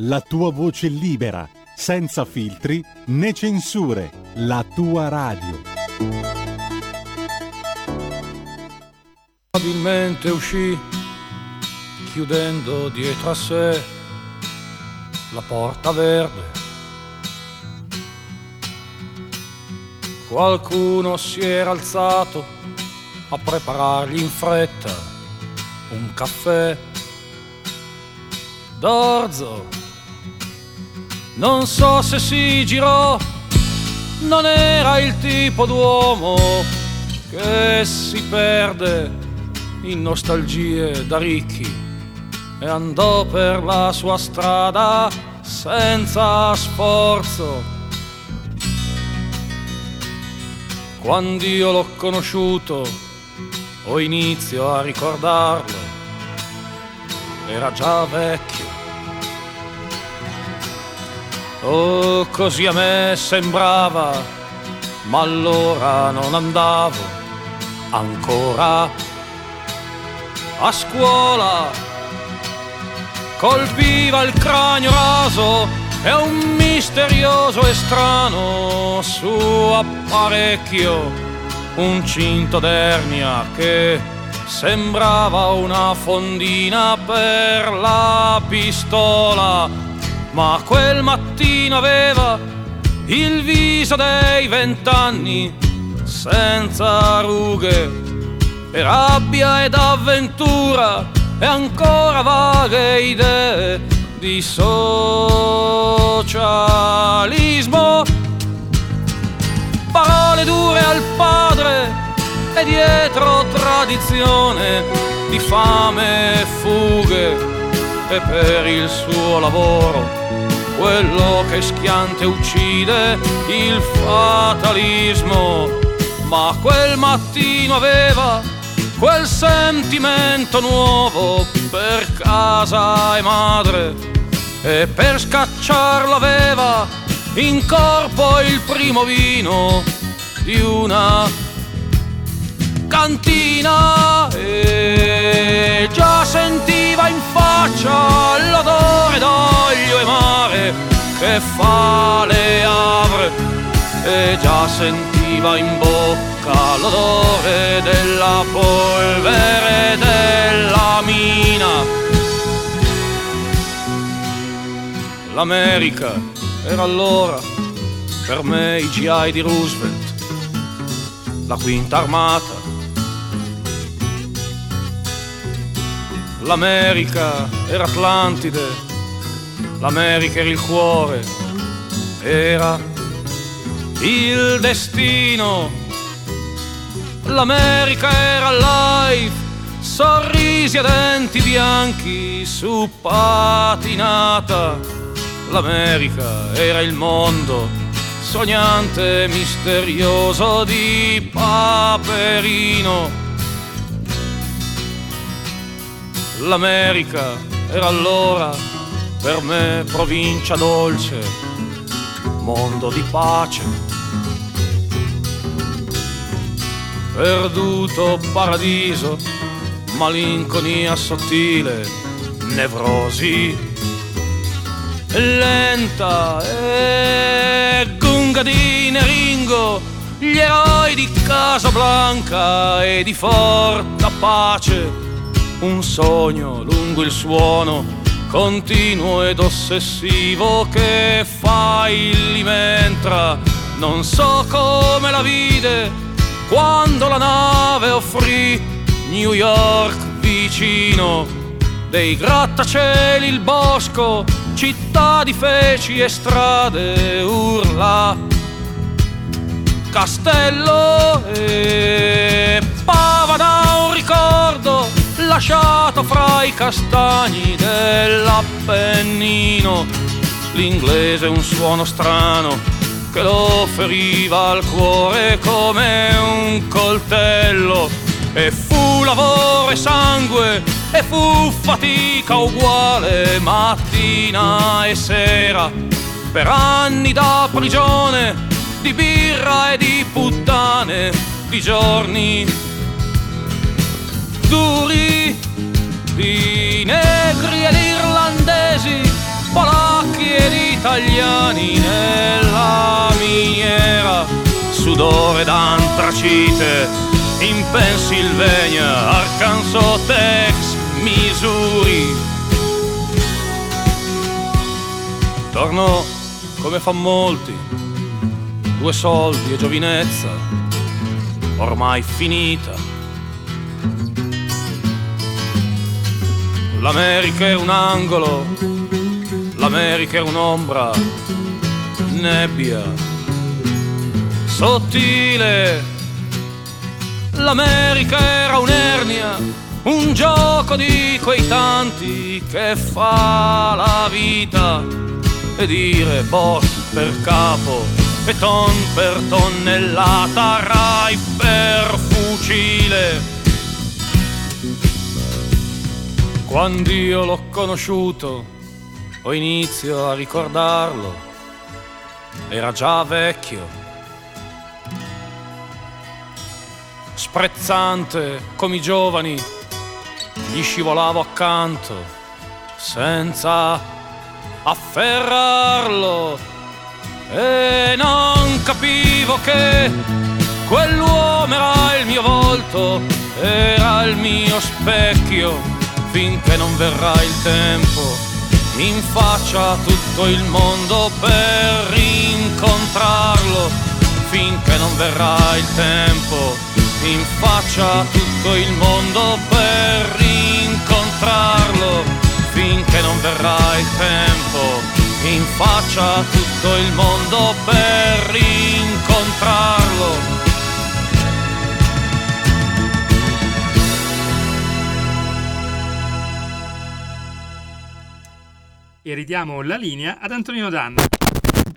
la tua voce libera, senza filtri né censure, la tua radio. Probabilmente uscì, chiudendo dietro a sé la porta verde. Qualcuno si era alzato a preparargli in fretta un caffè d'orzo. Non so se si girò, non era il tipo d'uomo che si perde in nostalgie da ricchi e andò per la sua strada senza sforzo. Quando io l'ho conosciuto, o inizio a ricordarlo, era già vecchio. Oh, così a me sembrava, ma allora non andavo ancora a scuola. Colpiva il cranio raso e un misterioso e strano suo apparecchio, un cinto d'ernia che sembrava una fondina per la pistola. Ma quel mattino aveva il viso dei vent'anni, senza rughe, e rabbia ed avventura, e ancora vaghe idee di socialismo. Parole dure al padre e dietro tradizione di fame e fughe, e per il suo lavoro quello che schiante uccide il fatalismo. Ma quel mattino aveva quel sentimento nuovo per casa e madre, e per scacciarlo aveva in corpo il primo vino di una cantina, e già sentiva in faccia l'odore d'olio e mare che fa le avre, e già sentiva in bocca l'odore della polvere della mina. L'America era allora per me i G I di Roosevelt, la quinta armata. L'America era Atlantide, l'America era il cuore, era il destino. L'America era life, sorrisi e denti bianchi su patinata. L'America era il mondo, sognante e misterioso di Paperino. L'America era allora per me provincia dolce, mondo di pace, perduto paradiso, malinconia sottile, nevrosi lenta e gunga di Neringo, gli eroi di Casablanca e di Forta Pace. Un sogno lungo il suono, continuo ed ossessivo, che fa illimentra. Non so come la vide quando la nave offrì New York vicino. Dei grattacieli il bosco, città di feci e strade, urla castello e pava da un ricordo lasciato fra i castagni dell'Appennino. L'inglese un suono strano che lo feriva al cuore come un coltello, e fu lavoro e sangue e fu fatica uguale mattina e sera, per anni da prigione di birra e di puttane, di giorni duri, di negri ed irlandesi, polacchi ed italiani nella miniera, sudore d'antracite in Pennsylvania, Arkansas, Texas, Missouri. Tornò, come fan molti, due soldi e giovinezza ormai finita. L'America è un angolo, l'America è un'ombra, nebbia, sottile. L'America era un'ernia, un gioco di quei tanti che fa la vita, e dire boss per capo e ton per tonnellata, rai per fucile. Quando io l'ho conosciuto, o inizio a ricordarlo, era già vecchio, sprezzante come i giovani, gli scivolavo accanto senza afferrarlo, e non capivo che quell'uomo era il mio volto, era il mio specchio. Finché non verrà il tempo in faccia a tutto il mondo per rincontrarlo, finché non verrà il tempo in faccia a tutto il mondo per rincontrarlo, finché non verrà verrà il tempo in faccia a tutto il mondo per rincontrarlo. E ridiamo la linea ad Antonino Danna.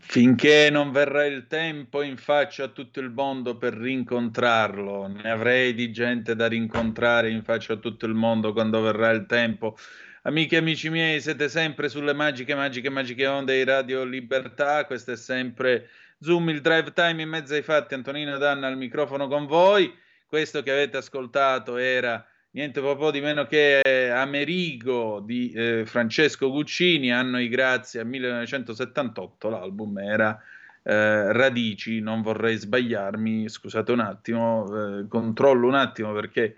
Finché non verrà il tempo in faccia a tutto il mondo per rincontrarlo, ne avrei di gente da rincontrare in faccia a tutto il mondo quando verrà il tempo. Amiche e amici miei, siete sempre sulle magiche, magiche, magiche onde di Radio Libertà. Questo è sempre Zoom, il drive time in mezzo ai fatti. Antonino Danna al microfono con voi. Questo che avete ascoltato era niente proprio di meno che Amerigo di eh, Francesco Guccini, anno i grazie a millenovecentosettantotto, l'album era eh, Radici, non vorrei sbagliarmi, scusate un attimo, eh, controllo un attimo perché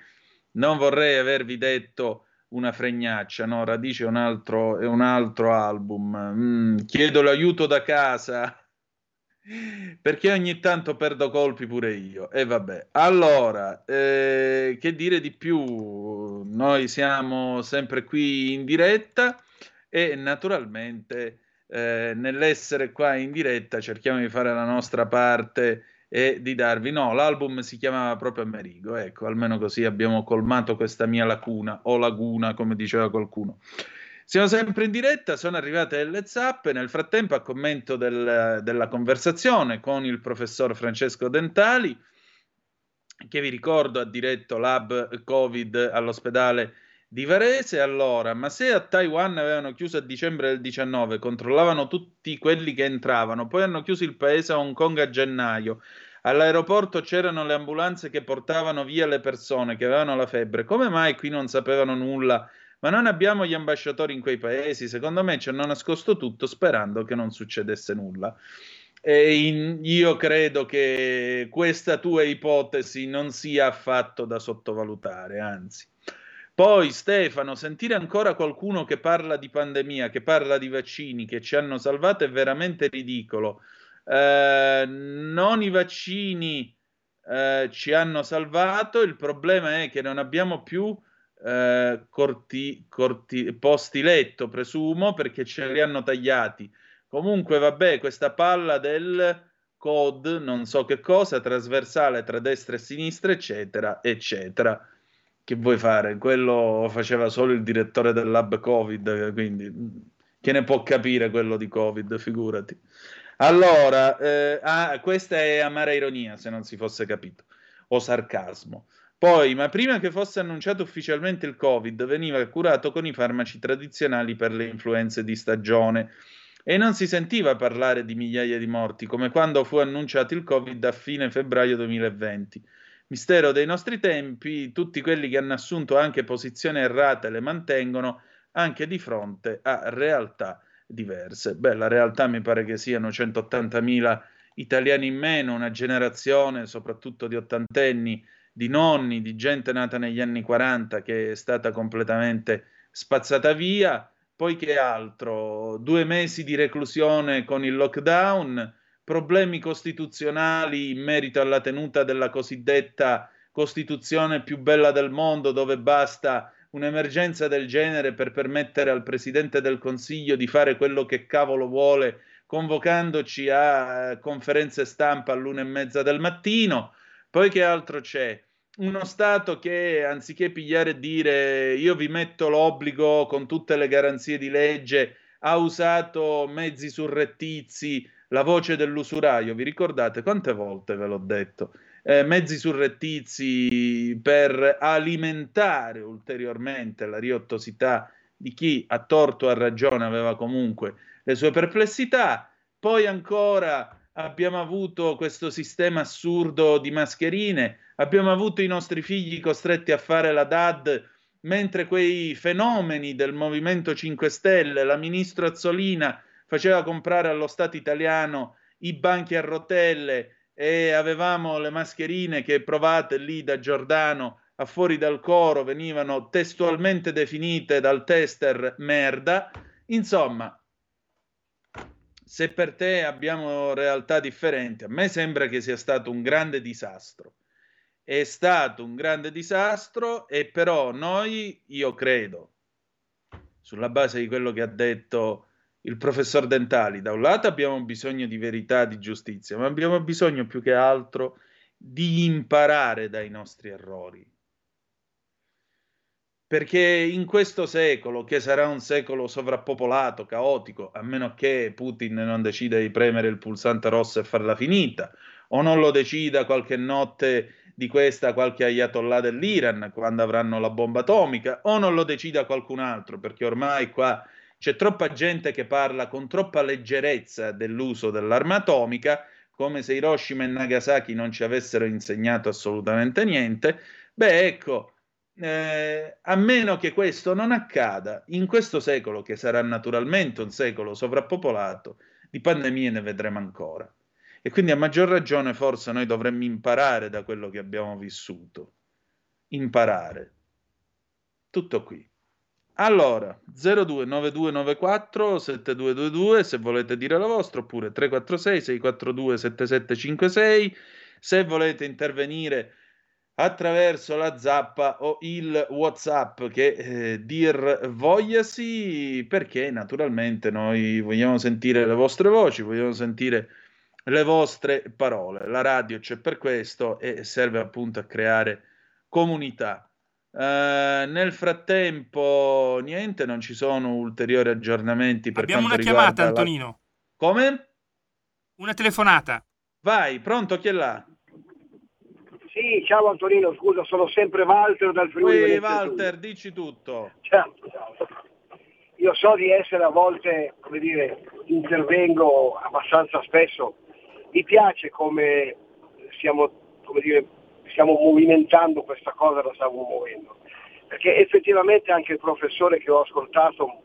non vorrei avervi detto una fregnaccia, no, Radici è un altro, è un altro album, mm, chiedo l'aiuto da casa perché ogni tanto perdo colpi pure io e eh, vabbè, allora eh, che dire di più, noi siamo sempre qui in diretta e naturalmente eh, nell'essere qua in diretta cerchiamo di fare la nostra parte e di darvi, no, l'album si chiamava proprio Amerigo, ecco, almeno così abbiamo colmato questa mia lacuna o laguna come diceva qualcuno. Siamo sempre in diretta, sono arrivate le zappe, nel frattempo a commento del, della conversazione con il professor Francesco Dentali, che vi ricordo ha diretto l'hub Covid all'ospedale di Varese. Allora, ma se a Taiwan avevano chiuso a dicembre del diciannove, controllavano tutti quelli che entravano, poi hanno chiuso il paese a Hong Kong a gennaio, all'aeroporto c'erano le ambulanze che portavano via le persone che avevano la febbre, come mai qui non sapevano nulla? Ma non abbiamo gli ambasciatori in quei paesi, secondo me ci hanno nascosto tutto sperando che non succedesse nulla. E in, io credo che questa tua ipotesi non sia affatto da sottovalutare, anzi. Poi Stefano, sentire ancora qualcuno che parla di pandemia, che parla di vaccini, che ci hanno salvato è veramente ridicolo. Eh, non i vaccini eh, ci hanno salvato, il problema è che non abbiamo più Uh, corti, corti, posti letto, presumo, perché ce li hanno tagliati. Comunque, vabbè, questa palla del C O D, non so che cosa, trasversale tra destra e sinistra, eccetera, eccetera. Che vuoi fare? Quello faceva solo il direttore del lab Covid, quindi che ne può capire quello di Covid, figurati. Allora, eh, ah, questa è amara ironia, se non si fosse capito, o sarcasmo. Poi, ma prima che fosse annunciato ufficialmente il Covid, veniva curato con i farmaci tradizionali per le influenze di stagione e non si sentiva parlare di migliaia di morti, come quando fu annunciato il Covid a fine febbraio duemilaventi. Mistero dei nostri tempi, tutti quelli che hanno assunto anche posizioni errate le mantengono anche di fronte a realtà diverse. Beh, la realtà mi pare che siano centottantamila italiani in meno, una generazione, soprattutto di ottantenni, di nonni, di gente nata negli anni quaranta che è stata completamente spazzata via. Poi che altro? Due mesi di reclusione con il lockdown, problemi costituzionali in merito alla tenuta della cosiddetta Costituzione più bella del mondo, dove basta un'emergenza del genere per permettere al Presidente del Consiglio di fare quello che cavolo vuole, convocandoci a conferenze stampa all'una e mezza del mattino. Poi che altro c'è? Uno Stato che, anziché pigliare e dire io vi metto l'obbligo con tutte le garanzie di legge, ha usato mezzi surrettizi, la voce dell'usuraio. Vi ricordate quante volte ve l'ho detto? Eh, mezzi surrettizi per alimentare ulteriormente la riottosità di chi a torto o a ragione aveva comunque le sue perplessità. Poi ancora abbiamo avuto questo sistema assurdo di mascherine, abbiamo avuto i nostri figli costretti a fare la D A D, mentre quei fenomeni del Movimento cinque Stelle, la ministra Azzolina faceva comprare allo Stato italiano i banchi a rotelle e avevamo le mascherine che provate lì da Giordano a fuori dal coro venivano testualmente definite dal tester merda. Insomma, se per te abbiamo realtà differenti, a me sembra che sia stato un grande disastro. È stato un grande disastro e però noi, io credo, sulla base di quello che ha detto il professor Dentali, da un lato abbiamo bisogno di verità, di giustizia, ma abbiamo bisogno più che altro di imparare dai nostri errori. Perché in questo secolo, che sarà un secolo sovrappopolato, caotico, a meno che Putin non decida di premere il pulsante rosso e farla finita, o non lo decida qualche notte di questa qualche ayatollah dell'Iran, quando avranno la bomba atomica, o non lo decida qualcun altro, perché ormai qua c'è troppa gente che parla con troppa leggerezza dell'uso dell'arma atomica, come se Hiroshima e Nagasaki non ci avessero insegnato assolutamente niente. Beh, ecco, Eh, a meno che questo non accada, in questo secolo, che sarà naturalmente un secolo sovrappopolato, di pandemie ne vedremo ancora. E quindi a maggior ragione forse noi dovremmo imparare da quello che abbiamo vissuto. Imparare. Tutto qui. Allora, zero due nove due nove quattro sette due due due se volete dire la vostra, oppure tre quattro sei sei quattro due sette sette cinque sei se volete intervenire attraverso la zappa o il WhatsApp, che eh, dir vogliasi, perché naturalmente noi vogliamo sentire le vostre voci, vogliamo sentire le vostre parole. La radio c'è per questo e serve appunto a creare comunità. Eh, nel frattempo niente, non ci sono ulteriori aggiornamenti per abbiamo quanto riguarda. Abbiamo una chiamata, Antonino. La... Come? Una telefonata. Vai, pronto, chi è là? Sì, ciao Antonino, scusa, sono sempre Walter dal Friuli. Ehi Walter, dici tutto. Ciao, ciao. Io so di essere a volte, come dire, intervengo abbastanza spesso. Mi piace come stiamo, come dire, stiamo movimentando questa cosa, la stiamo muovendo. Perché effettivamente anche il professore che ho ascoltato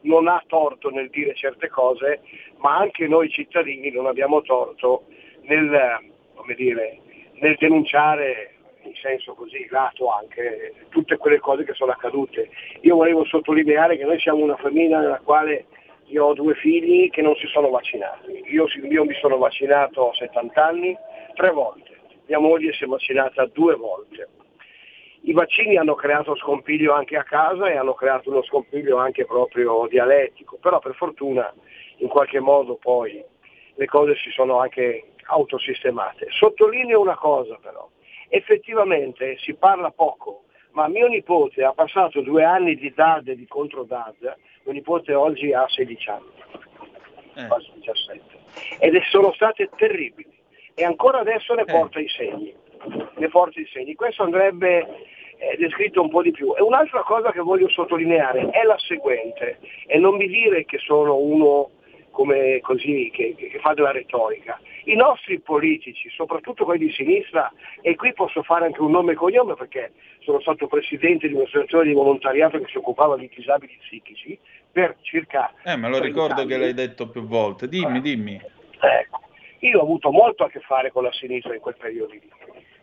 non ha torto nel dire certe cose, ma anche noi cittadini non abbiamo torto nel, come dire, nel denunciare in senso così lato anche tutte quelle cose che sono accadute. Io volevo sottolineare che noi siamo una famiglia nella quale io ho due figli che non si sono vaccinati. Io, io mi sono vaccinato a settanta anni tre volte, mia moglie si è vaccinata due volte. I vaccini hanno creato scompiglio anche a casa e hanno creato uno scompiglio anche proprio dialettico, però per fortuna in qualche modo poi le cose si sono anche autosistemate. Sottolineo una cosa però, effettivamente si parla poco, ma mio nipote ha passato due anni di D A D e di contro D A D, mio nipote oggi ha sedici anni, eh. quasi diciassette, ed sono state terribili e ancora adesso ne eh. porta i segni, ne porta i segni. Questo andrebbe eh, descritto un po' di più. E un'altra cosa che voglio sottolineare è la seguente, e non mi dire che sono uno come così che, che fa della retorica. I nostri politici, soprattutto quelli di sinistra, e qui posso fare anche un nome e cognome perché sono stato presidente di un'associazione di volontariato che si occupava di disabili psichici per circa... Eh, me lo ricordo anni. Che l'hai detto più volte. Dimmi, eh, dimmi. Ecco, io ho avuto molto a che fare con la sinistra in quel periodo lì,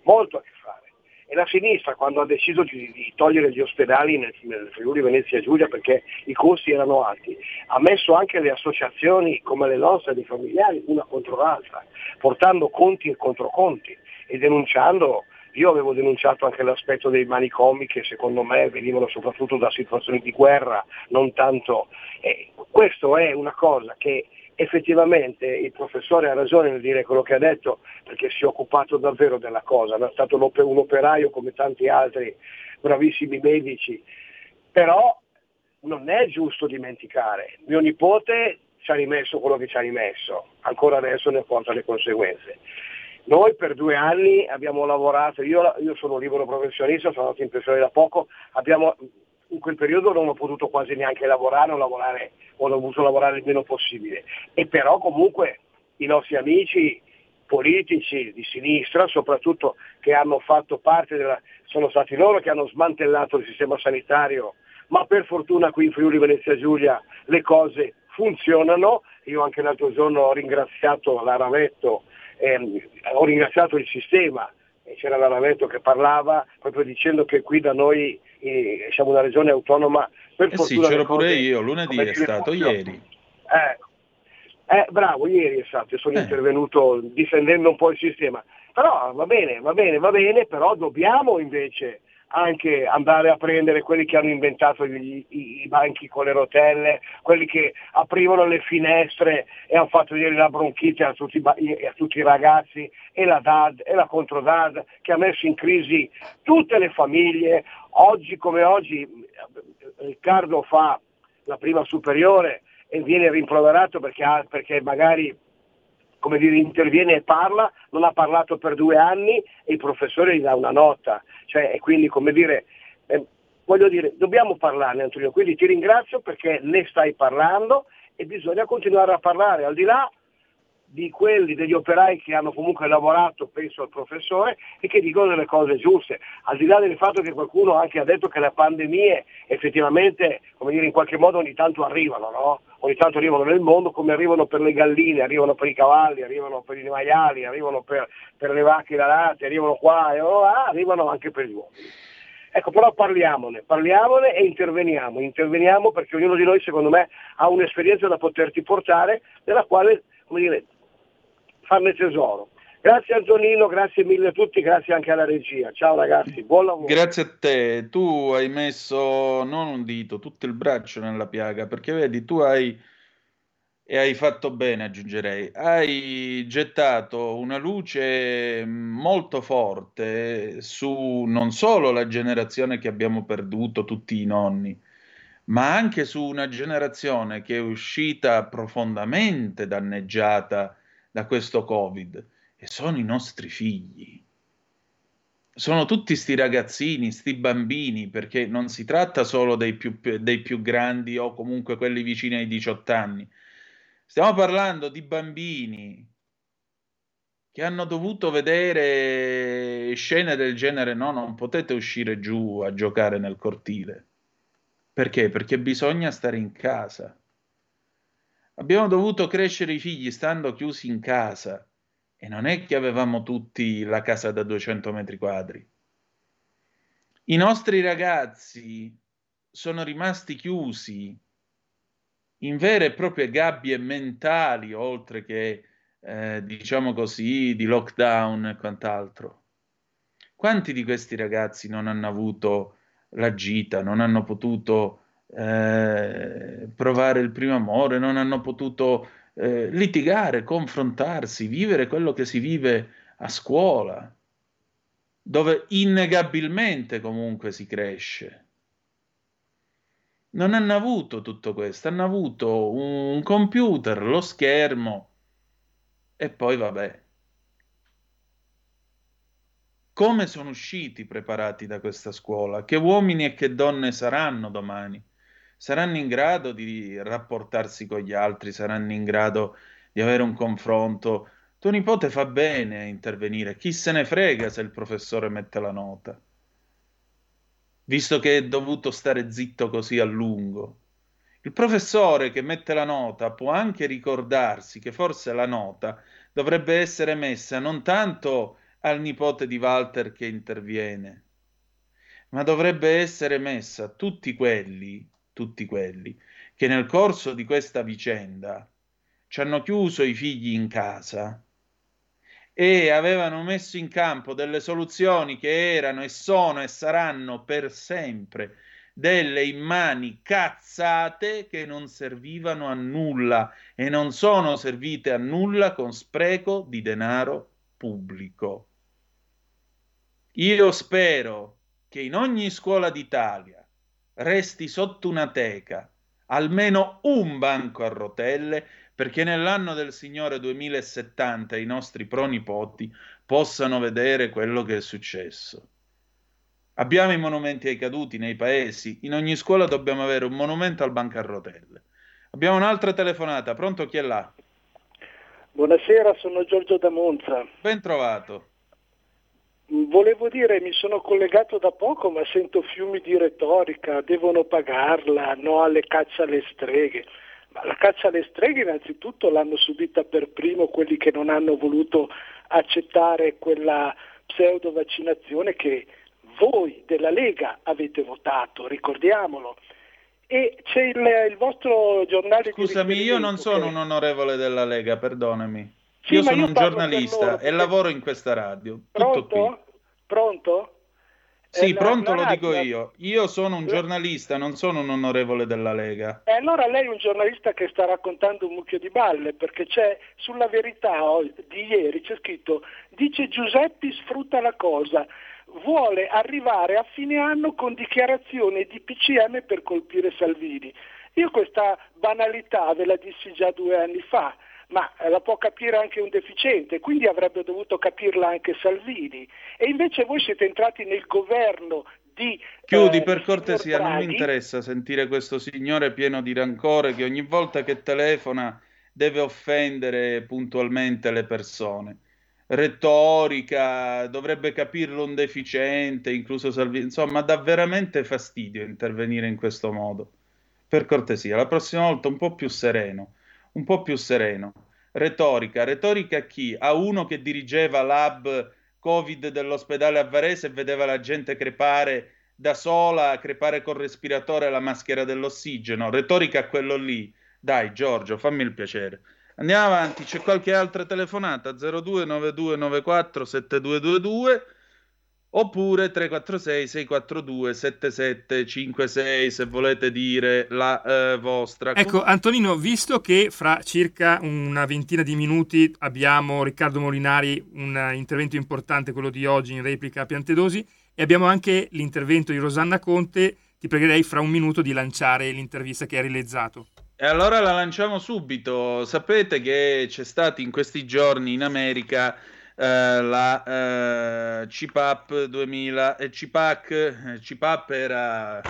molto a che fare. E la sinistra, quando ha deciso di, di togliere gli ospedali nel, nel Friuli Venezia Giulia perché i costi erano alti, ha messo anche le associazioni come le nostre dei familiari una contro l'altra, portando conti e controconti e denunciando. Io avevo denunciato anche l'aspetto dei manicomi che secondo me venivano soprattutto da situazioni di guerra, non tanto. Eh, questo è una cosa che effettivamente il professore ha ragione nel dire quello che ha detto, perché si è occupato davvero della cosa, è stato un operaio come tanti altri bravissimi medici, però non è giusto dimenticare, mio nipote ci ha rimesso quello che ci ha rimesso, ancora adesso ne porta le conseguenze. Noi per due anni abbiamo lavorato, io, io sono libero professionista, sono andato in pensione da poco, abbiamo... in quel periodo non ho potuto quasi neanche lavorare, o lavorare, ho dovuto lavorare il meno possibile. E però comunque i nostri amici politici di sinistra, soprattutto che hanno fatto parte della, sono stati loro che hanno smantellato il sistema sanitario, ma per fortuna qui in Friuli Venezia Giulia le cose funzionano. Io anche l'altro giorno ho ringraziato la Ravetto, ehm, ho ringraziato il sistema, e c'era la Ravetto che parlava proprio dicendo che qui da noi eh, siamo una regione autonoma, per eh fortuna sì, c'ero cose, pure io, lunedì è stato funziona. ieri eh, eh, bravo, ieri è stato, io sono eh. intervenuto difendendo un po' il sistema, però va bene, va bene, va bene, però dobbiamo invece anche andare a prendere quelli che hanno inventato gli, i, i banchi con le rotelle, quelli che aprivano le finestre e hanno fatto ieri la bronchite a tutti, a tutti i ragazzi, e la D A D e la contro D A D che ha messo in crisi tutte le famiglie. Oggi come oggi Riccardo fa la prima superiore e viene rimproverato perché, ha, perché magari come dire, interviene e parla, non ha parlato per due anni e il professore gli dà una nota, cioè, e quindi come dire, eh, voglio dire, dobbiamo parlarne, Antonio, quindi ti ringrazio perché ne stai parlando e bisogna continuare a parlare, al di là di quelli, degli operai che hanno comunque lavorato, penso al professore, e che dicono delle cose giuste, al di là del fatto che qualcuno anche ha detto che le pandemie effettivamente, come dire, in qualche modo ogni tanto arrivano, no? Ogni tanto arrivano nel mondo, come arrivano per le galline, arrivano per i cavalli, arrivano per i maiali, arrivano per, per le vacche latte, arrivano qua e là, arrivano anche per gli uomini. Ecco, però parliamone, parliamone e interveniamo, interveniamo perché ognuno di noi secondo me ha un'esperienza da poterti portare, della quale, come dire, farne tesoro. Grazie Antonino, grazie mille a tutti, grazie anche alla regia. Ciao ragazzi, buon lavoro. Grazie a te, tu hai messo non un dito, tutto il braccio nella piaga, perché vedi, tu hai, e hai fatto bene aggiungerei, hai gettato una luce molto forte su non solo la generazione che abbiamo perduto tutti i nonni, ma anche su una generazione che è uscita profondamente danneggiata da questo Covid, e sono i nostri figli, sono tutti sti ragazzini, sti bambini, perché non si tratta solo dei più, dei più grandi o comunque quelli vicini ai diciotto anni, stiamo parlando di bambini che hanno dovuto vedere scene del genere, no, non potete uscire giù a giocare nel cortile, perché? Perché bisogna stare in casa. Abbiamo dovuto crescere i figli stando chiusi in casa, e non è che avevamo tutti la casa da duecento metri quadri. I nostri ragazzi sono rimasti chiusi in vere e proprie gabbie mentali, oltre che, eh, diciamo così, di lockdown e quant'altro. Quanti di questi ragazzi non hanno avuto la gita, non hanno potuto... Eh, provare il primo amore, non hanno potuto eh, litigare, confrontarsi, vivere quello che si vive a scuola, dove innegabilmente comunque si cresce. Non hanno avuto tutto questo, hanno avuto un computer, lo schermo e poi vabbè. Come sono usciti preparati da questa scuola? Che uomini e che donne saranno domani? Saranno in grado di rapportarsi con gli altri, saranno in grado di avere un confronto. Tuo nipote fa bene a intervenire, chi se ne frega se il professore mette la nota, visto che è dovuto stare zitto così a lungo. Il professore che mette la nota può anche ricordarsi che forse la nota dovrebbe essere messa non tanto al nipote di Walter che interviene, ma dovrebbe essere messa a tutti quelli tutti quelli che nel corso di questa vicenda ci hanno chiuso i figli in casa e avevano messo in campo delle soluzioni che erano e sono e saranno per sempre delle immani cazzate che non servivano a nulla e non sono servite a nulla, con spreco di denaro pubblico. Io spero che in ogni scuola d'Italia resti sotto una teca almeno un banco a rotelle, perché nell'anno del Signore duemilasettanta i nostri pronipoti possano vedere quello che è successo. Abbiamo i monumenti ai caduti nei paesi, in ogni scuola dobbiamo avere un monumento al banco a rotelle. Abbiamo un'altra telefonata, pronto, chi è là? Buonasera, sono Giorgio da Monza. Ben trovato. Volevo dire, mi sono collegato da poco ma sento fiumi di retorica, devono pagarla, no alle caccia alle streghe. Ma la caccia alle streghe innanzitutto l'hanno subita per primo quelli che non hanno voluto accettare quella pseudo vaccinazione che voi della Lega avete votato, ricordiamolo. E c'è il, il vostro giornale. Scusami, di io non sono che... un onorevole della Lega, perdonami. Sì, io sono io un giornalista loro, perché... e lavoro in questa radio. Pronto? Tutto qui. Pronto? Sì, la, pronto la lo dico io. Io sono un giornalista, non sono un onorevole della Lega. E allora lei è un giornalista che sta raccontando un mucchio di balle, perché c'è sulla Verità di ieri c'è scritto: dice Giuseppi sfrutta la cosa, vuole arrivare a fine anno con dichiarazioni di P C M per colpire Salvini. Io questa banalità ve la dissi già due anni fa, ma la può capire anche un deficiente, quindi avrebbe dovuto capirla anche Salvini. E invece voi siete entrati nel governo di... Chiudi, eh, per cortesia, non mi interessa sentire questo signore pieno di rancore che ogni volta che telefona deve offendere puntualmente le persone. Retorica, dovrebbe capirlo un deficiente, incluso Salvini. Insomma, dà veramente fastidio intervenire in questo modo. Per cortesia, la prossima volta un po' più sereno. un po' più sereno, retorica, retorica a chi? A uno che dirigeva l'hub Covid dell'ospedale a Varese e vedeva la gente crepare da sola, crepare col respiratore la maschera dell'ossigeno, retorica a quello lì. Dai Giorgio, fammi il piacere. Andiamo avanti, c'è qualche altra telefonata, zero due nove due nove quattro sette due due due oppure tre quattro sei sei quattro due sette sette cinque sei se volete dire la eh, vostra. Ecco Antonino, visto che fra circa una ventina di minuti abbiamo Riccardo Molinari, un intervento importante quello di oggi in replica a Piantedosi, e abbiamo anche l'intervento di Rosanna Conte, ti pregherei fra un minuto di lanciare l'intervista che hai realizzato. E allora la lanciamo subito. Sapete che c'è stato in questi giorni in America Uh, la uh, C P A C duemila eh, C P A C, eh, C P A C era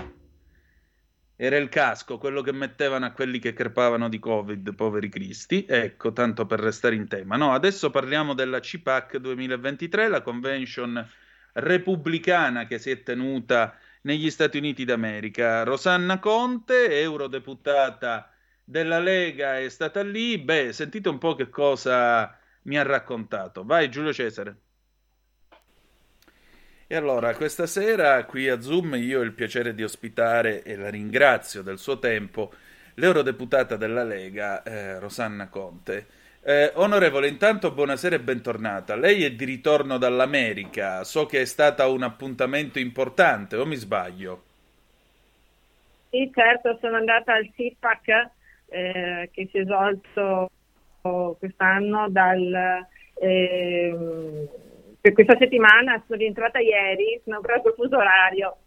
era il casco, quello che mettevano a quelli che crepavano di Covid, poveri cristi. Ecco, tanto per restare in tema. No, adesso parliamo della C P A C duemilaventitré, la convention repubblicana che si è tenuta negli Stati Uniti d'America. Rosanna Conte, eurodeputata della Lega, è stata lì. Beh, sentite un po' che cosa mi ha raccontato. Vai Giulio Cesare. E allora, questa sera qui a Zoom io ho il piacere di ospitare, e la ringrazio del suo tempo, l'eurodeputata della Lega, eh, Rosanna Conte. Eh, onorevole, intanto buonasera e bentornata. Lei è di ritorno dall'America, so che è stata un appuntamento importante, o mi sbaglio? Sì, certo, sono andata al C P A C eh, che si è svolto quest'anno dal eh, per questa settimana. Sono rientrata ieri, sono proprio fuso orario,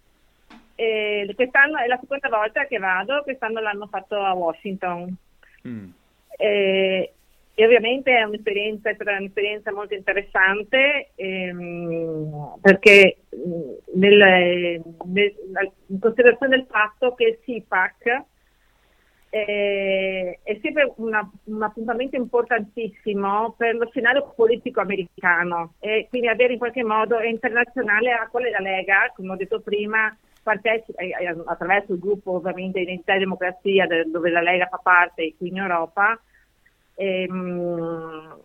e quest'anno è la seconda volta che vado, quest'anno l'hanno fatto a Washington. mm. e, e ovviamente è un'esperienza, è stata un'esperienza molto interessante, ehm, perché nel, nel, in considerazione del fatto che il C P A C Eh, è sempre una, un appuntamento importantissimo per lo scenario politico americano, e quindi avere in qualche modo internazionale a quale la Lega, come ho detto prima, parteci- eh, attraverso il gruppo ovviamente Identità e Democrazia, de- dove la Lega fa parte qui in Europa, ehm,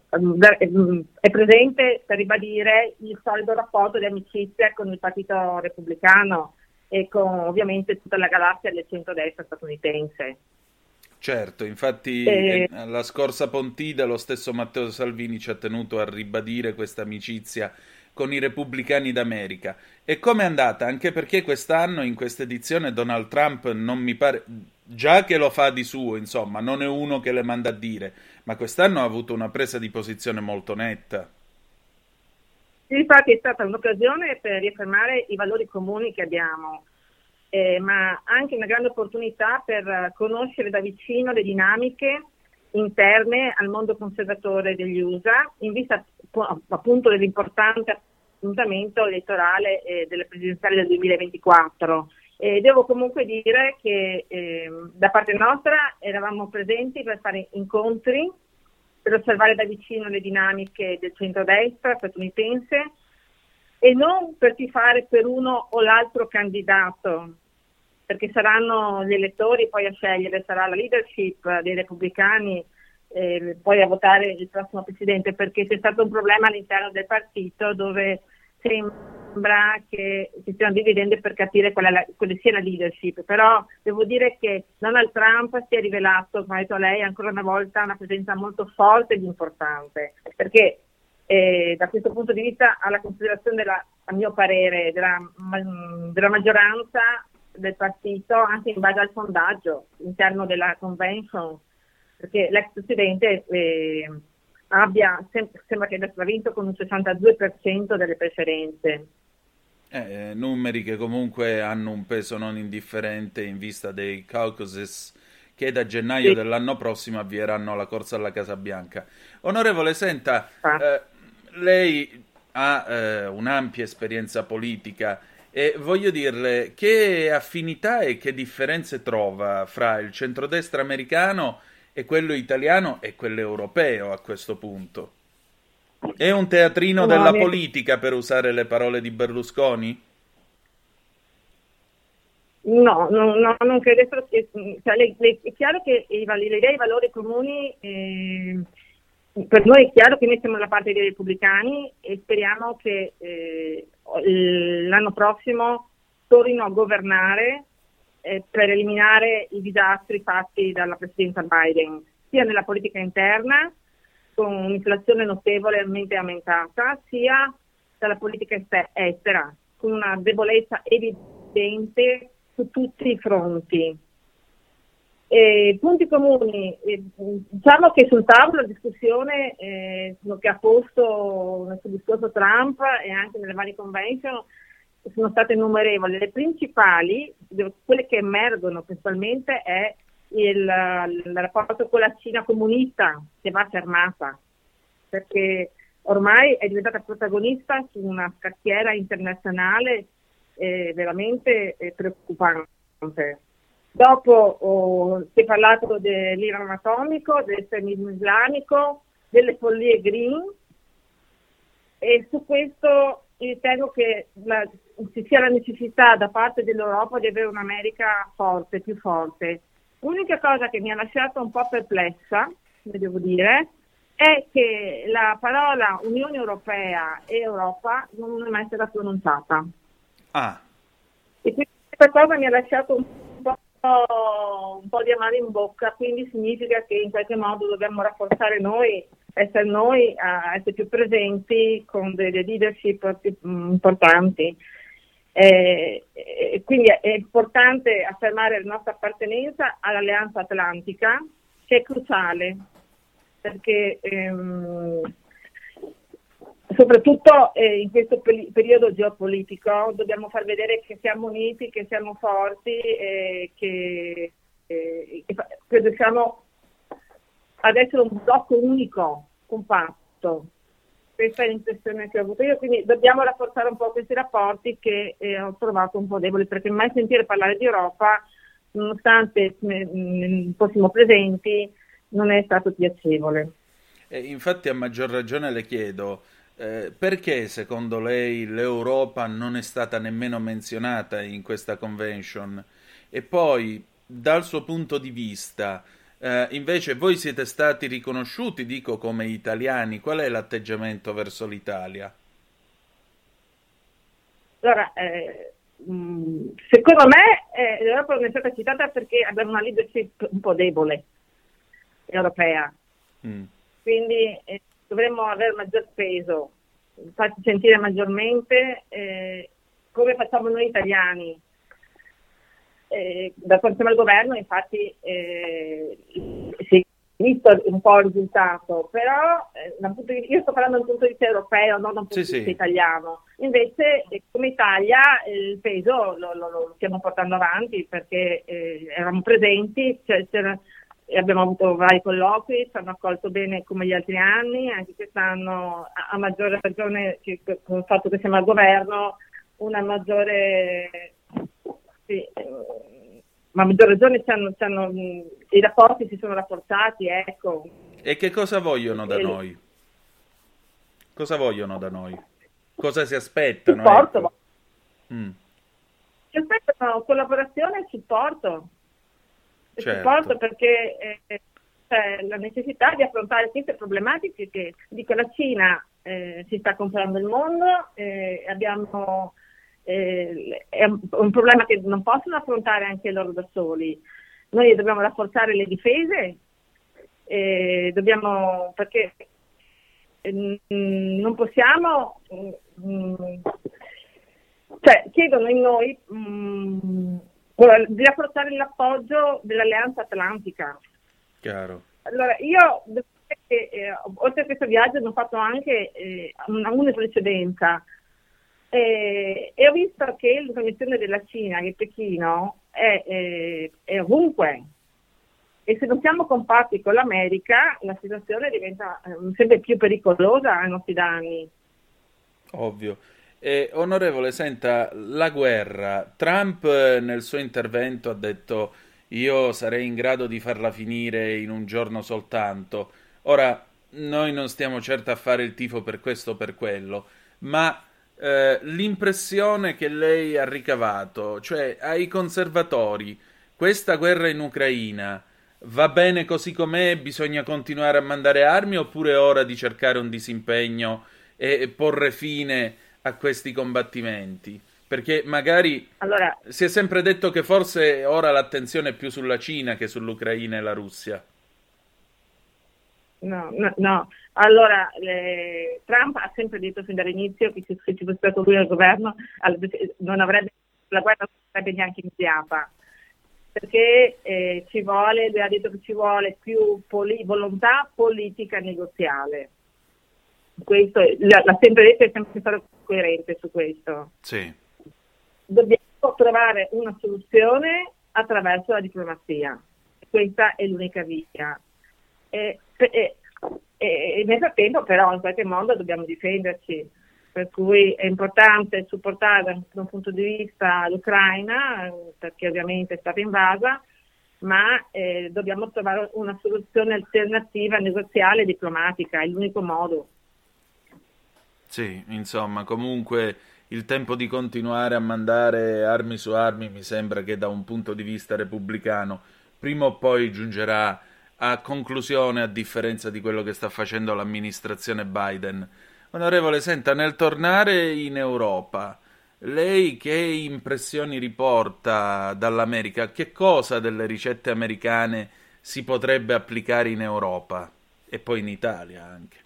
è presente per ribadire il solido rapporto di amicizia con il Partito Repubblicano e con ovviamente tutta la galassia del centrodestra statunitense. Certo, infatti eh, la scorsa Pontida lo stesso Matteo Salvini ci ha tenuto a ribadire questa amicizia con i repubblicani d'America. E com'è andata? Anche perché quest'anno, in questa edizione, Donald Trump non mi pare, già che lo fa di suo, insomma, non è uno che le manda a dire, ma quest'anno ha avuto una presa di posizione molto netta. Sì, infatti è stata un'occasione per riaffermare i valori comuni che abbiamo. Eh, ma anche una grande opportunità per conoscere da vicino le dinamiche interne al mondo conservatore degli U S A, in vista appunto dell'importante appuntamento elettorale eh, delle presidenziali del duemilaventiquattro. Eh, devo comunque dire che eh, da parte nostra eravamo presenti per fare incontri, per osservare da vicino le dinamiche del centrodestra statunitense, e non per tifare per uno o l'altro candidato, perché saranno gli elettori poi a scegliere, sarà la leadership dei repubblicani eh, poi a votare il prossimo presidente, perché c'è stato un problema all'interno del partito dove sembra che si stiano dividendo per capire qual è la, quale sia la leadership. Però devo dire che Donald Trump si è rivelato, come ha detto lei, ancora una volta una presenza molto forte ed importante, perché eh, da questo punto di vista alla considerazione della, a mio parere, della, della maggioranza del partito, anche in base al sondaggio interno della convention, perché l'ex presidente eh, abbia, sem- sembra che abbia vinto con un sessantadue per cento delle preferenze. Eh, numeri che comunque hanno un peso non indifferente in vista dei caucus che da gennaio sì. dell'anno prossimo avvieranno la corsa alla Casa Bianca. Onorevole, senta, ah. eh, lei ha eh, un'ampia esperienza politica e voglio dirle che affinità e che differenze trova fra il centrodestra americano e quello italiano e quello europeo a questo punto. È un teatrino no, della mia... politica, per usare le parole di Berlusconi? No, no, no non credo che... Cioè, le, le, è chiaro che i, le idee e i valori comuni, eh, per noi è chiaro che noi siamo dalla parte dei repubblicani e speriamo che eh, l'anno prossimo tornino a governare eh, per eliminare i disastri fatti dalla presidenza Biden, sia nella politica interna, con un'inflazione notevolmente aumentata, sia dalla politica estera, con una debolezza evidente su tutti i fronti. E punti comuni, diciamo che sul tavolo la discussione eh, che ha posto nel suo discorso Trump e anche nelle varie convention sono state innumerevoli. Le principali, quelle che emergono principalmente, è Il, il rapporto con la Cina comunista, che va fermata, perché ormai è diventata protagonista su una scacchiera internazionale eh, veramente eh, preoccupante. Dopo oh, si è parlato dell'Iran atomico, dell'estremismo islamico, delle follie green, e su questo io ritengo che la, ci sia la necessità da parte dell'Europa di avere un'America forte, più forte. L'unica cosa che mi ha lasciato un po' perplessa, devo dire, è che la parola Unione Europea e Europa non è mai stata pronunciata. Ah. E quindi questa cosa mi ha lasciato un po', un po' di amaro in bocca, quindi significa che in qualche modo dobbiamo rafforzare noi, essere noi a essere più presenti con delle leadership più importanti. Eh, eh, quindi è importante affermare la nostra appartenenza all'Alleanza Atlantica, che è cruciale, perché ehm, soprattutto eh, in questo peri- periodo geopolitico dobbiamo far vedere che siamo uniti, che siamo forti e che, eh, che riusciamo ad essere un blocco unico, compatto. Questa è l'impressione che ho avuto io, quindi dobbiamo rafforzare un po' questi rapporti che eh, ho trovato un po' deboli, perché mai sentire parlare di Europa, nonostante fossimo presenti, non è stato piacevole. E infatti a maggior ragione le chiedo, eh, perché secondo lei l'Europa non è stata nemmeno menzionata in questa convention? E poi, dal suo punto di vista... Uh, invece voi siete stati riconosciuti, dico, come italiani. Qual è l'atteggiamento verso l'Italia? Allora, eh, mh, secondo me eh, l'Europa non è stata citata perché abbiamo una leadership un po' debole europea, mm. quindi eh, dovremmo avere maggior peso, farci sentire maggiormente eh, come facciamo noi italiani. Eh, da quando siamo al governo, infatti, eh, si è visto un po' il risultato, però eh, da un punto di vista, io sto parlando da un punto di vista europeo, non da un punto sì, di vista sì. italiano. Invece, eh, come Italia, eh, il peso lo, lo, lo stiamo portando avanti, perché eh, eravamo presenti, cioè, c'era, abbiamo avuto vari colloqui, ci hanno accolto bene come gli altri anni, anche quest'anno, a, a maggior ragione che, con il fatto che siamo al governo, una maggiore... Sì, ma a maggior ragione c'hanno, c'hanno, i rapporti si sono rafforzati, ecco. E che cosa vogliono da e... noi? Cosa vogliono da noi? Cosa si aspettano? Supporto. Ecco. Mm. Si aspettano collaborazione e supporto. E certo. Supporto perché eh, c'è la necessità di affrontare queste problematiche che, dico, la Cina eh, si sta comprando il mondo, eh, abbiamo... Eh, è un problema che non possono affrontare anche loro da soli. Noi dobbiamo rafforzare le difese, eh, dobbiamo, perché non possiamo, cioè chiedono in noi mh, di affrontare l'appoggio dell'Alleanza Atlantica. Chiaro. Allora io devo dire che eh, oltre a questo viaggio ho fatto anche eh, una, una precedenza eh, e ho visto che l'intromissione della Cina che Pechino è, è, è ovunque, e se non siamo compatti con l'America la situazione diventa eh, sempre più pericolosa ai nostri danni. Ovvio. Eh, onorevole, senta, la guerra, Trump nel suo intervento ha detto io sarei in grado di farla finire in un giorno soltanto. Ora, noi non stiamo certo a fare il tifo per questo o per quello, ma eh, l'impressione che lei ha ricavato, cioè ai conservatori, questa guerra in Ucraina va bene così com'è, bisogna continuare a mandare armi oppure è ora di cercare un disimpegno e, e porre fine a questi combattimenti? Perché magari allora, si è sempre detto che forse ora l'attenzione è più sulla Cina che sull'Ucraina e la Russia. No, no, no. Allora, le... Trump ha sempre detto fin dall'inizio che se ci fosse stato lui al governo non avrebbe, la guerra non sarebbe neanche iniziata, perché eh, ci vuole, lui ha detto che ci vuole più poli... volontà politica negoziale. Questo l'ha sempre detto e è sempre stato coerente su questo. Sì. Dobbiamo trovare una soluzione attraverso la diplomazia. Questa è l'unica via. E, e, e, e nel frattempo però in qualche modo dobbiamo difenderci. Per cui è importante supportare da un punto di vista l'Ucraina, perché ovviamente è stata invasa, ma eh, dobbiamo trovare una soluzione alternativa negoziale e diplomatica, è l'unico modo. Sì, insomma, comunque il tempo di continuare a mandare armi su armi mi sembra che da un punto di vista repubblicano prima o poi giungerà a conclusione, a differenza di quello che sta facendo l'amministrazione Biden. Onorevole, senta, nel tornare in Europa, lei che impressioni riporta dall'America? Che cosa delle ricette americane si potrebbe applicare in Europa e poi in Italia anche?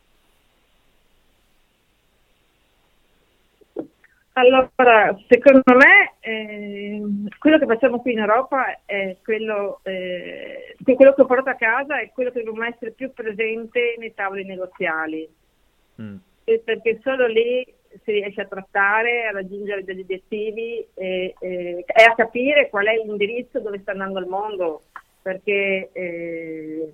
Allora, secondo me eh, quello che facciamo qui in Europa è quello, eh, quello che porto a casa è quello che dobbiamo essere più presente nei tavoli negoziali, mm. perché solo lì si riesce a trattare, a raggiungere degli obiettivi e, e, e a capire qual è l'indirizzo dove sta andando il mondo, perché eh,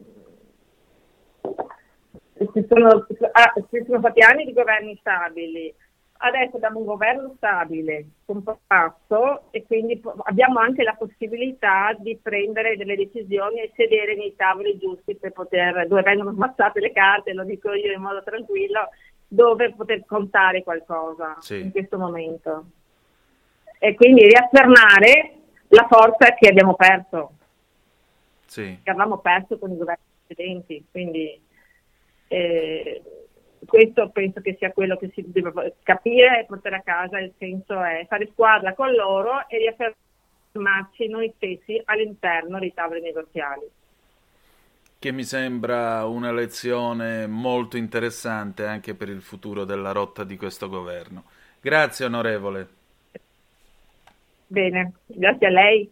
ci sono, ah, ci sono stati anni di governi stabili. Adesso abbiamo un governo stabile, compatto, e quindi abbiamo anche la possibilità di prendere delle decisioni e sedere nei tavoli giusti per poter, dove vengono ammazzate le carte, lo dico io in modo tranquillo, dove poter contare qualcosa sì. in questo momento. E quindi riaffermare la forza che abbiamo perso, sì. che avevamo perso con i governi precedenti, quindi... Eh, questo penso che sia quello che si deve capire e portare a casa, il senso è fare squadra con loro e riaffermarci noi stessi all'interno dei tavoli negoziali. Che mi sembra una lezione molto interessante anche per il futuro della rotta di questo governo. Grazie onorevole. Bene, grazie a lei.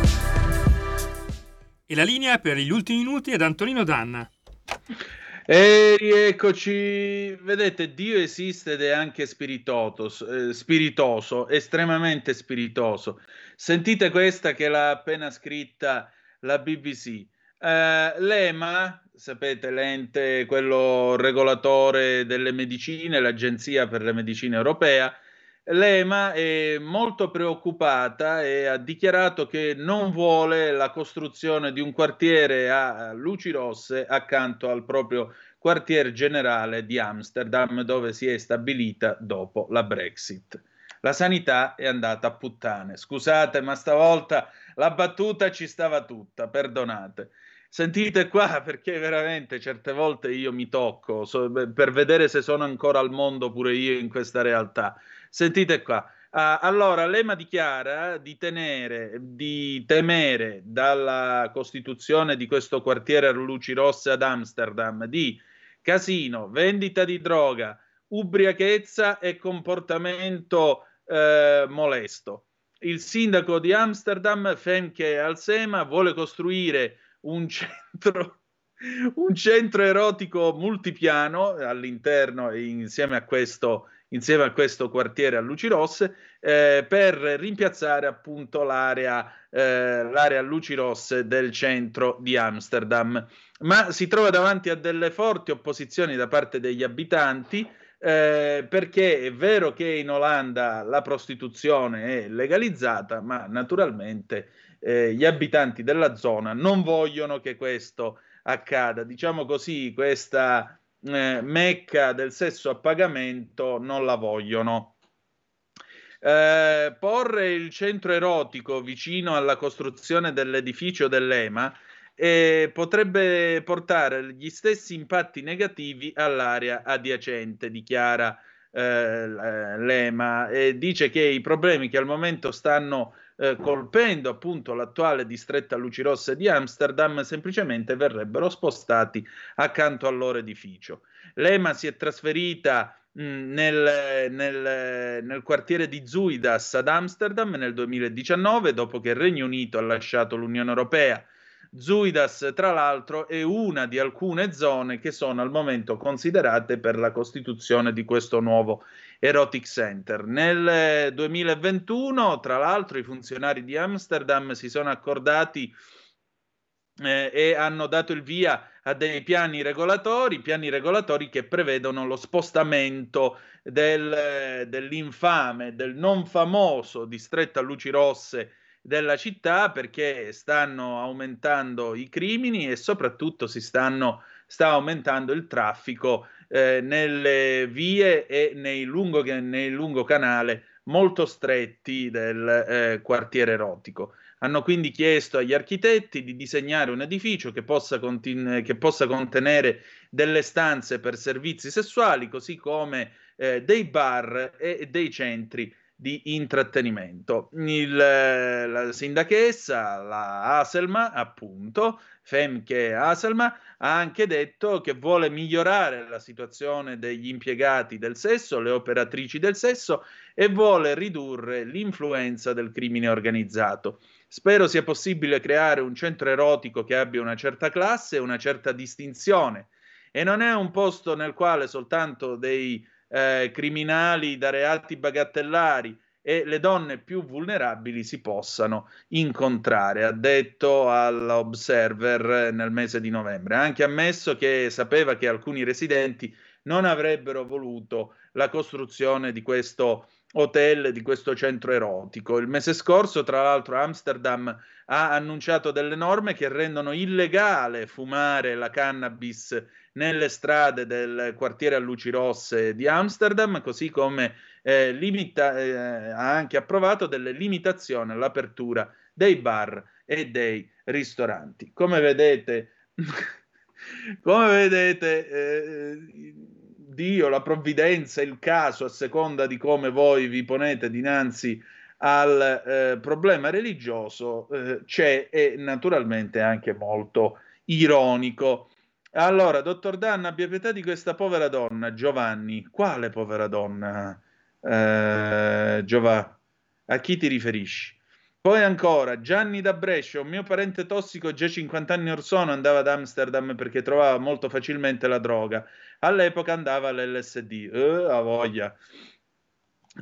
E la linea per gli ultimi minuti è ad Antonino Danna. E rieccoci. Vedete, Dio esiste ed è anche spiritoso, eh, spiritoso, estremamente spiritoso. Sentite questa che l'ha appena scritta la B B C. Eh, l'E M A, sapete, l'ente, quello regolatore delle medicine, l'Agenzia per le Medicine Europea, l'E M A è molto preoccupata e ha dichiarato che non vuole la costruzione di un quartiere a luci rosse accanto al proprio quartier generale di Amsterdam, dove si è stabilita dopo la Brexit. La sanità è andata a puttane. Scusate, ma stavolta la battuta ci stava tutta, perdonate. Sentite qua, perché veramente certe volte io mi tocco so, per vedere se sono ancora al mondo pure io in questa realtà. Sentite qua. Ah, allora, l'E M A dichiara di, tenere, di temere dalla costituzione di questo quartiere a luci rosse ad Amsterdam di casino, vendita di droga, ubriachezza e comportamento eh, molesto. Il sindaco di Amsterdam, Femke Halsema, vuole costruire Un centro, un centro erotico multipiano all'interno, insieme a questo, insieme a questo quartiere a luci rosse, eh, per rimpiazzare appunto l'area, eh, l'area a luci rosse del centro di Amsterdam. Ma si trova davanti a delle forti opposizioni da parte degli abitanti, eh, perché è vero che in Olanda la prostituzione è legalizzata, ma naturalmente Eh, gli abitanti della zona non vogliono che questo accada. Diciamo così, questa eh, mecca del sesso a pagamento non la vogliono. Eh, porre il centro erotico vicino alla costruzione dell'edificio dell'E M A eh, potrebbe portare gli stessi impatti negativi all'area adiacente, dichiara eh, l'E M A, e dice che i problemi che al momento stanno Eh, colpendo appunto l'attuale distretto a luci rosse di Amsterdam semplicemente verrebbero spostati accanto al loro edificio. L'E M A si è trasferita mh, nel, nel, nel quartiere di Zuidas ad Amsterdam nel duemiladiciannove, dopo che il Regno Unito ha lasciato l'Unione Europea. Zuidas, tra l'altro, è una di alcune zone che sono al momento considerate per la costituzione di questo nuovo erotic center. Nel duemilaventuno, tra l'altro, i funzionari di Amsterdam si sono accordati eh, e hanno dato il via a dei piani regolatori, piani regolatori che prevedono lo spostamento del, dell'infame, del non famoso distretto a luci rosse della città, perché stanno aumentando i crimini e soprattutto si stanno, sta aumentando il traffico eh, nelle vie e nei lungo, nei lungo canale molto stretti del eh, quartiere erotico. Hanno quindi chiesto agli architetti di disegnare un edificio che possa, continu- che possa contenere delle stanze per servizi sessuali, così come eh, dei bar e dei centri di intrattenimento. Il, la sindachessa, la Halsema, appunto, Femke Halsema, ha anche detto che vuole migliorare la situazione degli impiegati del sesso, le operatrici del sesso, e vuole ridurre l'influenza del crimine organizzato. Spero sia possibile creare un centro erotico che abbia una certa classe, una certa distinzione, e non è un posto nel quale soltanto dei Eh, criminali da reati bagatellari e le donne più vulnerabili si possano incontrare, ha detto all'Observer nel mese di novembre. Ha anche ammesso che sapeva che alcuni residenti non avrebbero voluto la costruzione di questo hotel, di questo centro erotico. Il mese scorso, tra l'altro, Amsterdam ha annunciato delle norme che rendono illegale fumare la cannabis nelle strade del quartiere a luci rosse di Amsterdam, così come eh, limita- eh, ha anche approvato delle limitazioni all'apertura dei bar e dei ristoranti. Come vedete, come vedete eh, Dio, la provvidenza, il caso, a seconda di come voi vi ponete dinanzi al eh, problema religioso, eh, c'è, e naturalmente anche molto ironico. Allora, dottor Danna, abbia pietà di questa povera donna. Giovanni, quale povera donna? Eh, Giovanni, a chi ti riferisci? Poi ancora, Gianni da Brescia, un mio parente tossico già cinquanta anni or sono andava ad Amsterdam perché trovava molto facilmente la droga. All'epoca andava all'L S D, eh, a voglia,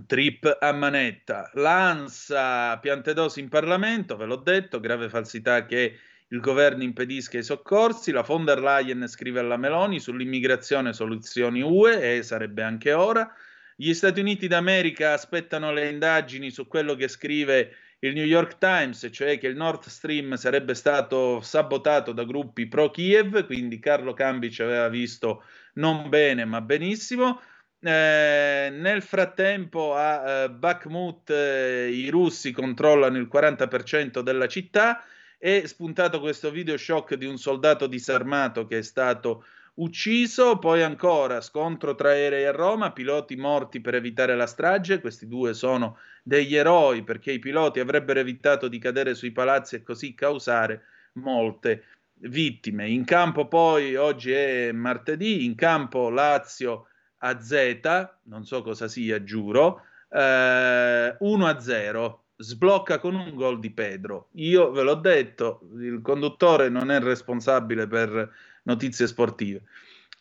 trip a manetta. L'Ansa, Piantedosi in Parlamento, ve l'ho detto, grave falsità che il governo impedisca i soccorsi. La von der Leyen scrive alla Meloni sull'immigrazione, soluzioni U E, e sarebbe anche ora. Gli Stati Uniti d'America aspettano le indagini su quello che scrive il New York Times, cioè che il Nord Stream sarebbe stato sabotato da gruppi pro-Kiev, quindi Carlo Cambi ci aveva visto non bene ma benissimo. Eh, nel frattempo a eh, Bakhmut eh, i russi controllano il quaranta per cento della città. È spuntato questo video shock di un soldato disarmato che è stato ucciso. Poi ancora scontro tra aerei a Roma, piloti morti per evitare la strage. Questi due sono degli eroi perché i piloti avrebbero evitato di cadere sui palazzi e così causare molte vittime. In campo poi, oggi è martedì, in campo Lazio A Z, non so cosa sia, giuro, eh, uno a zero, sblocca con un gol di Pedro. Io ve l'ho detto, il conduttore non è responsabile per notizie sportive.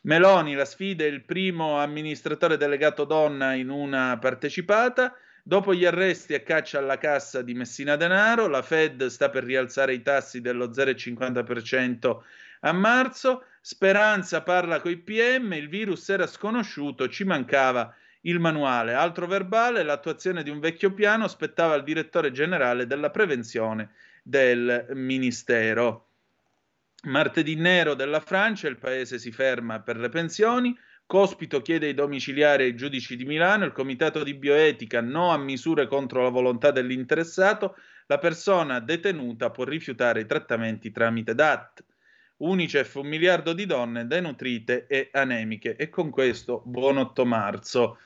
Meloni, la sfida, è il primo amministratore delegato donna in una partecipata. Dopo gli arresti e caccia alla cassa di Messina Denaro, la Fed sta per rialzare i tassi dello zero virgola cinquanta per cento a marzo. Speranza parla coi P M, il virus era sconosciuto, ci mancava il manuale. Altro verbale, l'attuazione di un vecchio piano spettava al direttore generale della prevenzione del ministero. Martedì nero della Francia, il paese si ferma per le pensioni. Cospito chiede ai domiciliari e ai giudici di Milano, il comitato di bioetica no a misure contro la volontà dell'interessato, la persona detenuta può rifiutare i trattamenti tramite D A T. Unicef, un miliardo di donne denutrite e anemiche. E con questo buon otto marzo,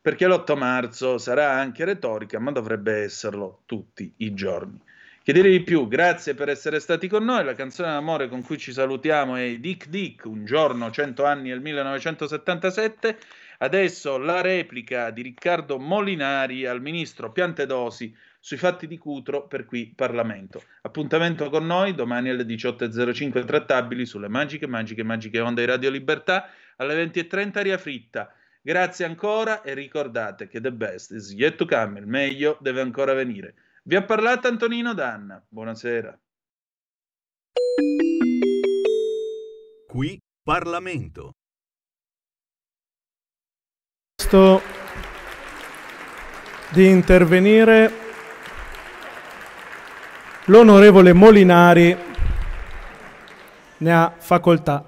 perché l'otto marzo sarà anche retorica, ma dovrebbe esserlo tutti i giorni. Che dire di più? Grazie per essere stati con noi. La canzone d'amore con cui ci salutiamo è Dick Dick, un giorno, cento anni, al millenovecentosettantasette. Adesso la replica di Riccardo Molinari al ministro Piantedosi sui fatti di Cutro, per qui Parlamento. Appuntamento con noi domani alle diciotto e zero cinque trattabili sulle magiche, magiche, magiche onde di Radio Libertà, alle venti e trenta aria fritta. Grazie ancora e ricordate che the best is yet to come, il meglio deve ancora venire. Vi ha parlato Antonino Danna, buonasera. Qui Parlamento. Sto di intervenire l'onorevole Molinari, ne ha facoltà.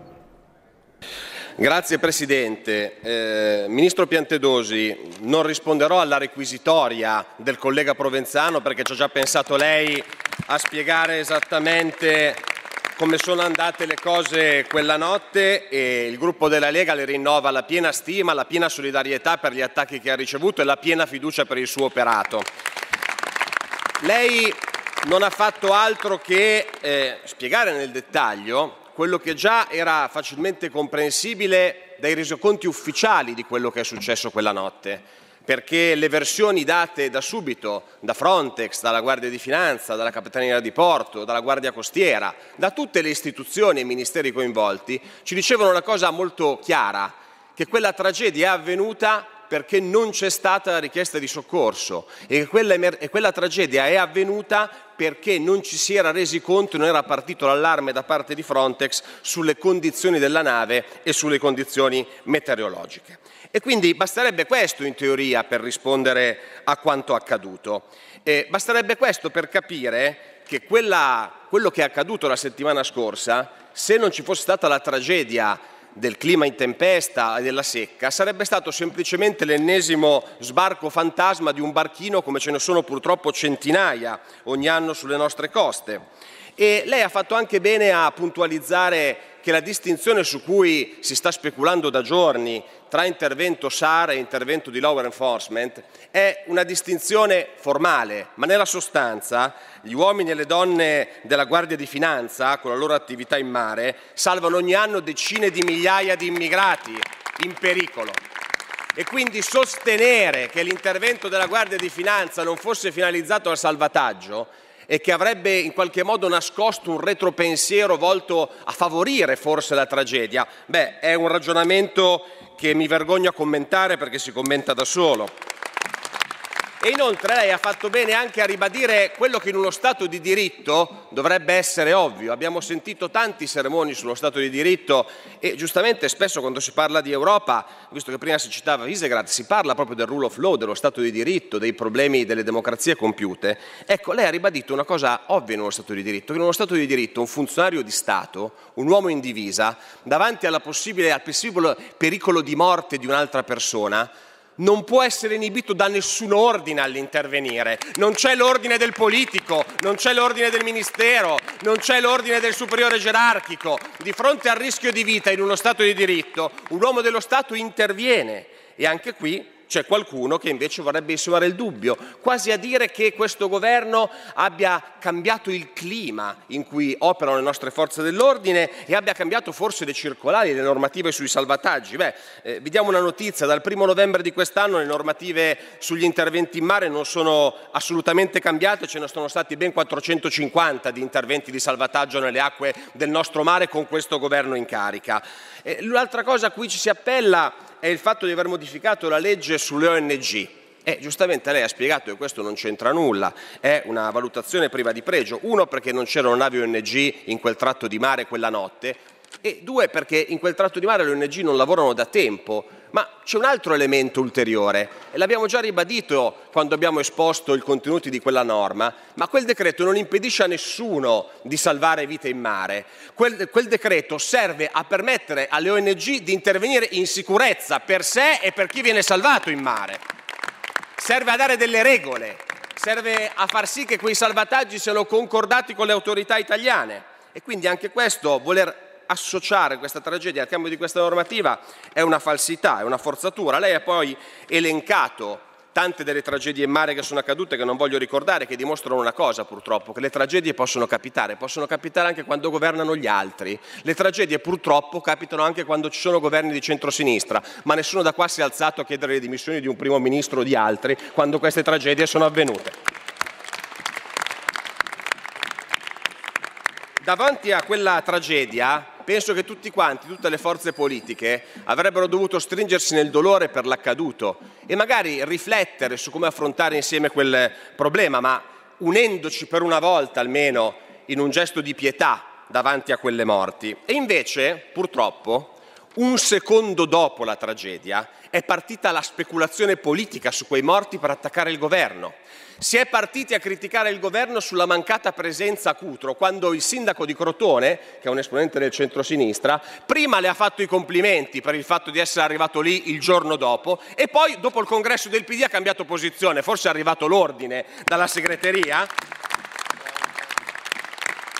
Grazie Presidente. Eh, Ministro Piantedosi, non risponderò alla requisitoria del collega Provenzano perché ci ha già pensato lei a spiegare esattamente come sono andate le cose quella notte, e il gruppo della Lega le rinnova la piena stima, la piena solidarietà per gli attacchi che ha ricevuto e la piena fiducia per il suo operato. Lei non ha fatto altro che eh, spiegare nel dettaglio quello che già era facilmente comprensibile dai resoconti ufficiali di quello che è successo quella notte, perché le versioni date da subito da Frontex, dalla Guardia di Finanza, dalla Capitaneria di Porto, dalla Guardia Costiera, da tutte le istituzioni e ministeri coinvolti, ci dicevano una cosa molto chiara, che quella tragedia è avvenuta perché non c'è stata la richiesta di soccorso e quella, emer- e quella tragedia è avvenuta perché non ci si era resi conto, non era partito l'allarme da parte di Frontex sulle condizioni della nave e sulle condizioni meteorologiche. E quindi basterebbe questo in teoria per rispondere a quanto accaduto. E basterebbe questo per capire che quella, quello che è accaduto la settimana scorsa, se non ci fosse stata la tragedia del clima in tempesta e della secca, sarebbe stato semplicemente l'ennesimo sbarco fantasma di un barchino, come ce ne sono purtroppo centinaia ogni anno sulle nostre coste. E lei ha fatto anche bene a puntualizzare che la distinzione su cui si sta speculando da giorni tra intervento S A R e intervento di law enforcement è una distinzione formale, ma nella sostanza gli uomini e le donne della Guardia di Finanza, con la loro attività in mare, salvano ogni anno decine di migliaia di immigrati in pericolo. E quindi sostenere che l'intervento della Guardia di Finanza non fosse finalizzato al salvataggio e che avrebbe in qualche modo nascosto un retropensiero volto a favorire forse la tragedia, beh, è un ragionamento che mi vergogno a commentare perché si commenta da solo. E inoltre lei ha fatto bene anche a ribadire quello che in uno Stato di diritto dovrebbe essere ovvio. Abbiamo sentito tanti sermoni sullo Stato di diritto e giustamente spesso quando si parla di Europa, visto che prima si citava Visegrad, si parla proprio del rule of law, dello Stato di diritto, dei problemi delle democrazie compiute. Ecco, lei ha ribadito una cosa ovvia in uno Stato di diritto, che in uno Stato di diritto un funzionario di Stato, un uomo in divisa, davanti alla possibile, al possibile pericolo di morte di un'altra persona, non può essere inibito da nessun ordine all'intervenire. Non c'è l'ordine del politico, non c'è l'ordine del ministero, non c'è l'ordine del superiore gerarchico. Di fronte al rischio di vita in uno Stato di diritto, un uomo dello Stato interviene. E anche qui c'è qualcuno che invece vorrebbe insinuare il dubbio, quasi a dire che questo governo abbia cambiato il clima in cui operano le nostre forze dell'ordine e abbia cambiato forse le circolari, le normative sui salvataggi. Beh, eh, vi diamo una notizia, dal primo novembre di quest'anno le normative sugli interventi in mare non sono assolutamente cambiate, ce ne sono stati ben quattrocentocinquanta di interventi di salvataggio nelle acque del nostro mare con questo governo in carica. Eh, l'altra cosa a cui ci si appella è il fatto di aver modificato la legge sulle O N G. Eh, giustamente lei ha spiegato che questo non c'entra nulla, è una valutazione priva di pregio. Uno, perché non c'erano navi O N G in quel tratto di mare quella notte, e due, perché in quel tratto di mare le O N G non lavorano da tempo. Ma c'è un altro elemento ulteriore, e l'abbiamo già ribadito quando abbiamo esposto i contenuti di quella norma, ma quel decreto non impedisce a nessuno di salvare vite in mare. Quel, quel decreto serve a permettere alle O N G di intervenire in sicurezza per sé e per chi viene salvato in mare. Serve a dare delle regole, serve a far sì che quei salvataggi siano concordati con le autorità italiane. E quindi anche questo, voler associare questa tragedia al cambio di questa normativa è una falsità, è una forzatura. Lei ha poi elencato tante delle tragedie in mare che sono accadute, che non voglio ricordare, che dimostrano una cosa purtroppo, che le tragedie possono capitare, possono capitare anche quando governano gli altri. Le tragedie purtroppo capitano anche quando ci sono governi di centrosinistra, ma nessuno da qua si è alzato a chiedere le dimissioni di un primo ministro o di altri quando queste tragedie sono avvenute. Davanti a quella tragedia penso che tutti quanti, tutte le forze politiche avrebbero dovuto stringersi nel dolore per l'accaduto e magari riflettere su come affrontare insieme quel problema, ma unendoci per una volta almeno in un gesto di pietà davanti a quelle morti. E invece, purtroppo, un secondo dopo la tragedia è partita la speculazione politica su quei morti per attaccare il governo. Si è partiti a criticare il governo sulla mancata presenza a Cutro, quando il sindaco di Crotone, che è un esponente del centrosinistra, prima le ha fatto i complimenti per il fatto di essere arrivato lì il giorno dopo e poi dopo il congresso del P D ha cambiato posizione, forse è arrivato l'ordine dalla segreteria.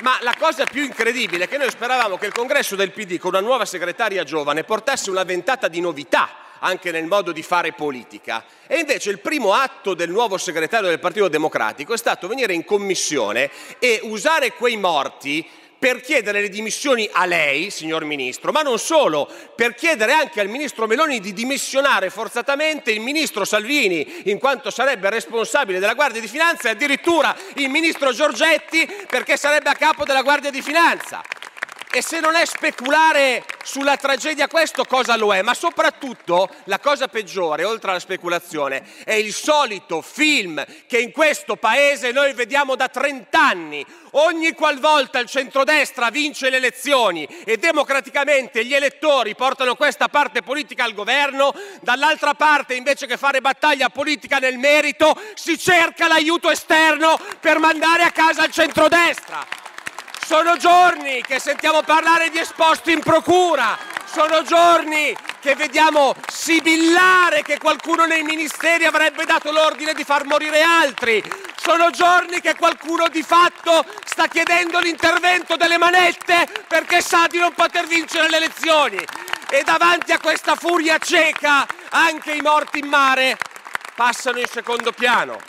Ma la cosa più incredibile è che noi speravamo che il congresso del P D con una nuova segretaria giovane portasse una ventata di novità anche nel modo di fare politica. E invece il primo atto del nuovo segretario del Partito Democratico è stato venire in commissione e usare quei morti per chiedere le dimissioni a lei, signor Ministro, ma non solo, per chiedere anche al Ministro Meloni di dimissionare forzatamente il Ministro Salvini, in quanto sarebbe responsabile della Guardia di Finanza, e addirittura il Ministro Giorgetti, perché sarebbe a capo della Guardia di Finanza. E se non è speculare sulla tragedia questo, cosa lo è? Ma soprattutto la cosa peggiore, oltre alla speculazione, è il solito film che in questo paese noi vediamo da trent'anni. Ogni qualvolta il centrodestra vince le elezioni e democraticamente gli elettori portano questa parte politica al governo, dall'altra parte invece che fare battaglia politica nel merito si cerca l'aiuto esterno per mandare a casa il centrodestra. Sono giorni che sentiamo parlare di esposti in procura, sono giorni che vediamo sibillare che qualcuno nei ministeri avrebbe dato l'ordine di far morire altri, sono giorni che qualcuno di fatto sta chiedendo l'intervento delle manette perché sa di non poter vincere le elezioni. E davanti a questa furia cieca anche i morti in mare passano in secondo piano.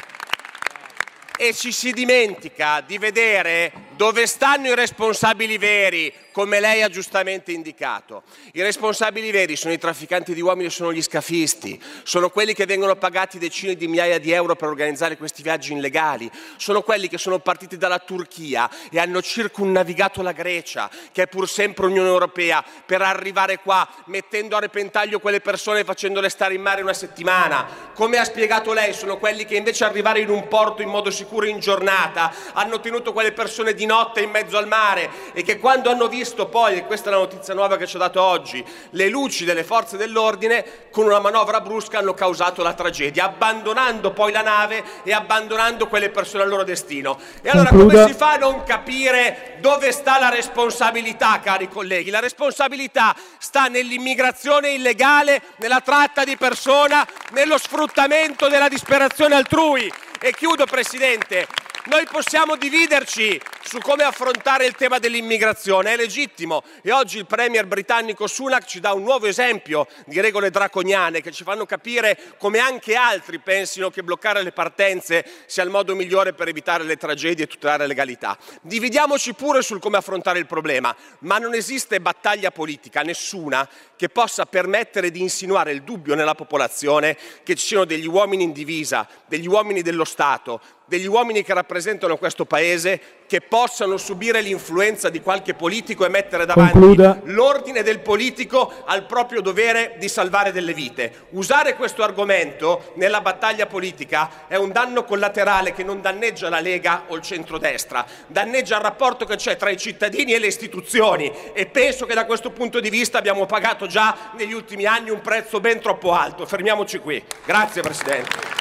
E ci si dimentica di vedere Dove stanno i responsabili veri, come lei ha giustamente indicato? I responsabili veri sono i trafficanti di uomini, sono gli scafisti, sono quelli che vengono pagati decine di migliaia di euro per organizzare questi viaggi illegali, sono quelli che sono partiti dalla Turchia e hanno circumnavigato la Grecia, che è pur sempre Unione Europea, per arrivare qua, mettendo a repentaglio quelle persone e facendole stare in mare una settimana. Come ha spiegato lei, sono quelli che invece arrivare in un porto in modo sicuro in giornata, hanno tenuto quelle persone di notte in mezzo al mare e che quando hanno visto poi, e questa è la notizia nuova che ci ha dato oggi, le luci delle forze dell'ordine, con una manovra brusca hanno causato la tragedia, abbandonando poi la nave e abbandonando quelle persone al loro destino. E allora come si fa a non capire dove sta la responsabilità, cari colleghi? La responsabilità sta nell'immigrazione illegale, nella tratta di persona, nello sfruttamento della disperazione altrui. E chiudo, Presidente. Noi possiamo dividerci su come affrontare il tema dell'immigrazione, è legittimo, e oggi il premier britannico Sunak ci dà un nuovo esempio di regole draconiane che ci fanno capire come anche altri pensino che bloccare le partenze sia il modo migliore per evitare le tragedie e tutelare la legalità. Dividiamoci pure sul come affrontare il problema, ma non esiste battaglia politica, nessuna, che possa permettere di insinuare il dubbio nella popolazione che ci siano degli uomini in divisa, degli uomini dello Stato, degli uomini che rappresentano questo Paese, che possano subire l'influenza di qualche politico e mettere davanti l'ordine del politico al proprio dovere di salvare delle vite. Usare questo argomento nella battaglia politica è un danno collaterale che non danneggia la Lega o il centrodestra, danneggia il rapporto che c'è tra i cittadini e le istituzioni, e penso che da questo punto di vista abbiamo pagato già negli ultimi anni un prezzo ben troppo alto. Fermiamoci qui. Grazie, Presidente.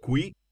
Qui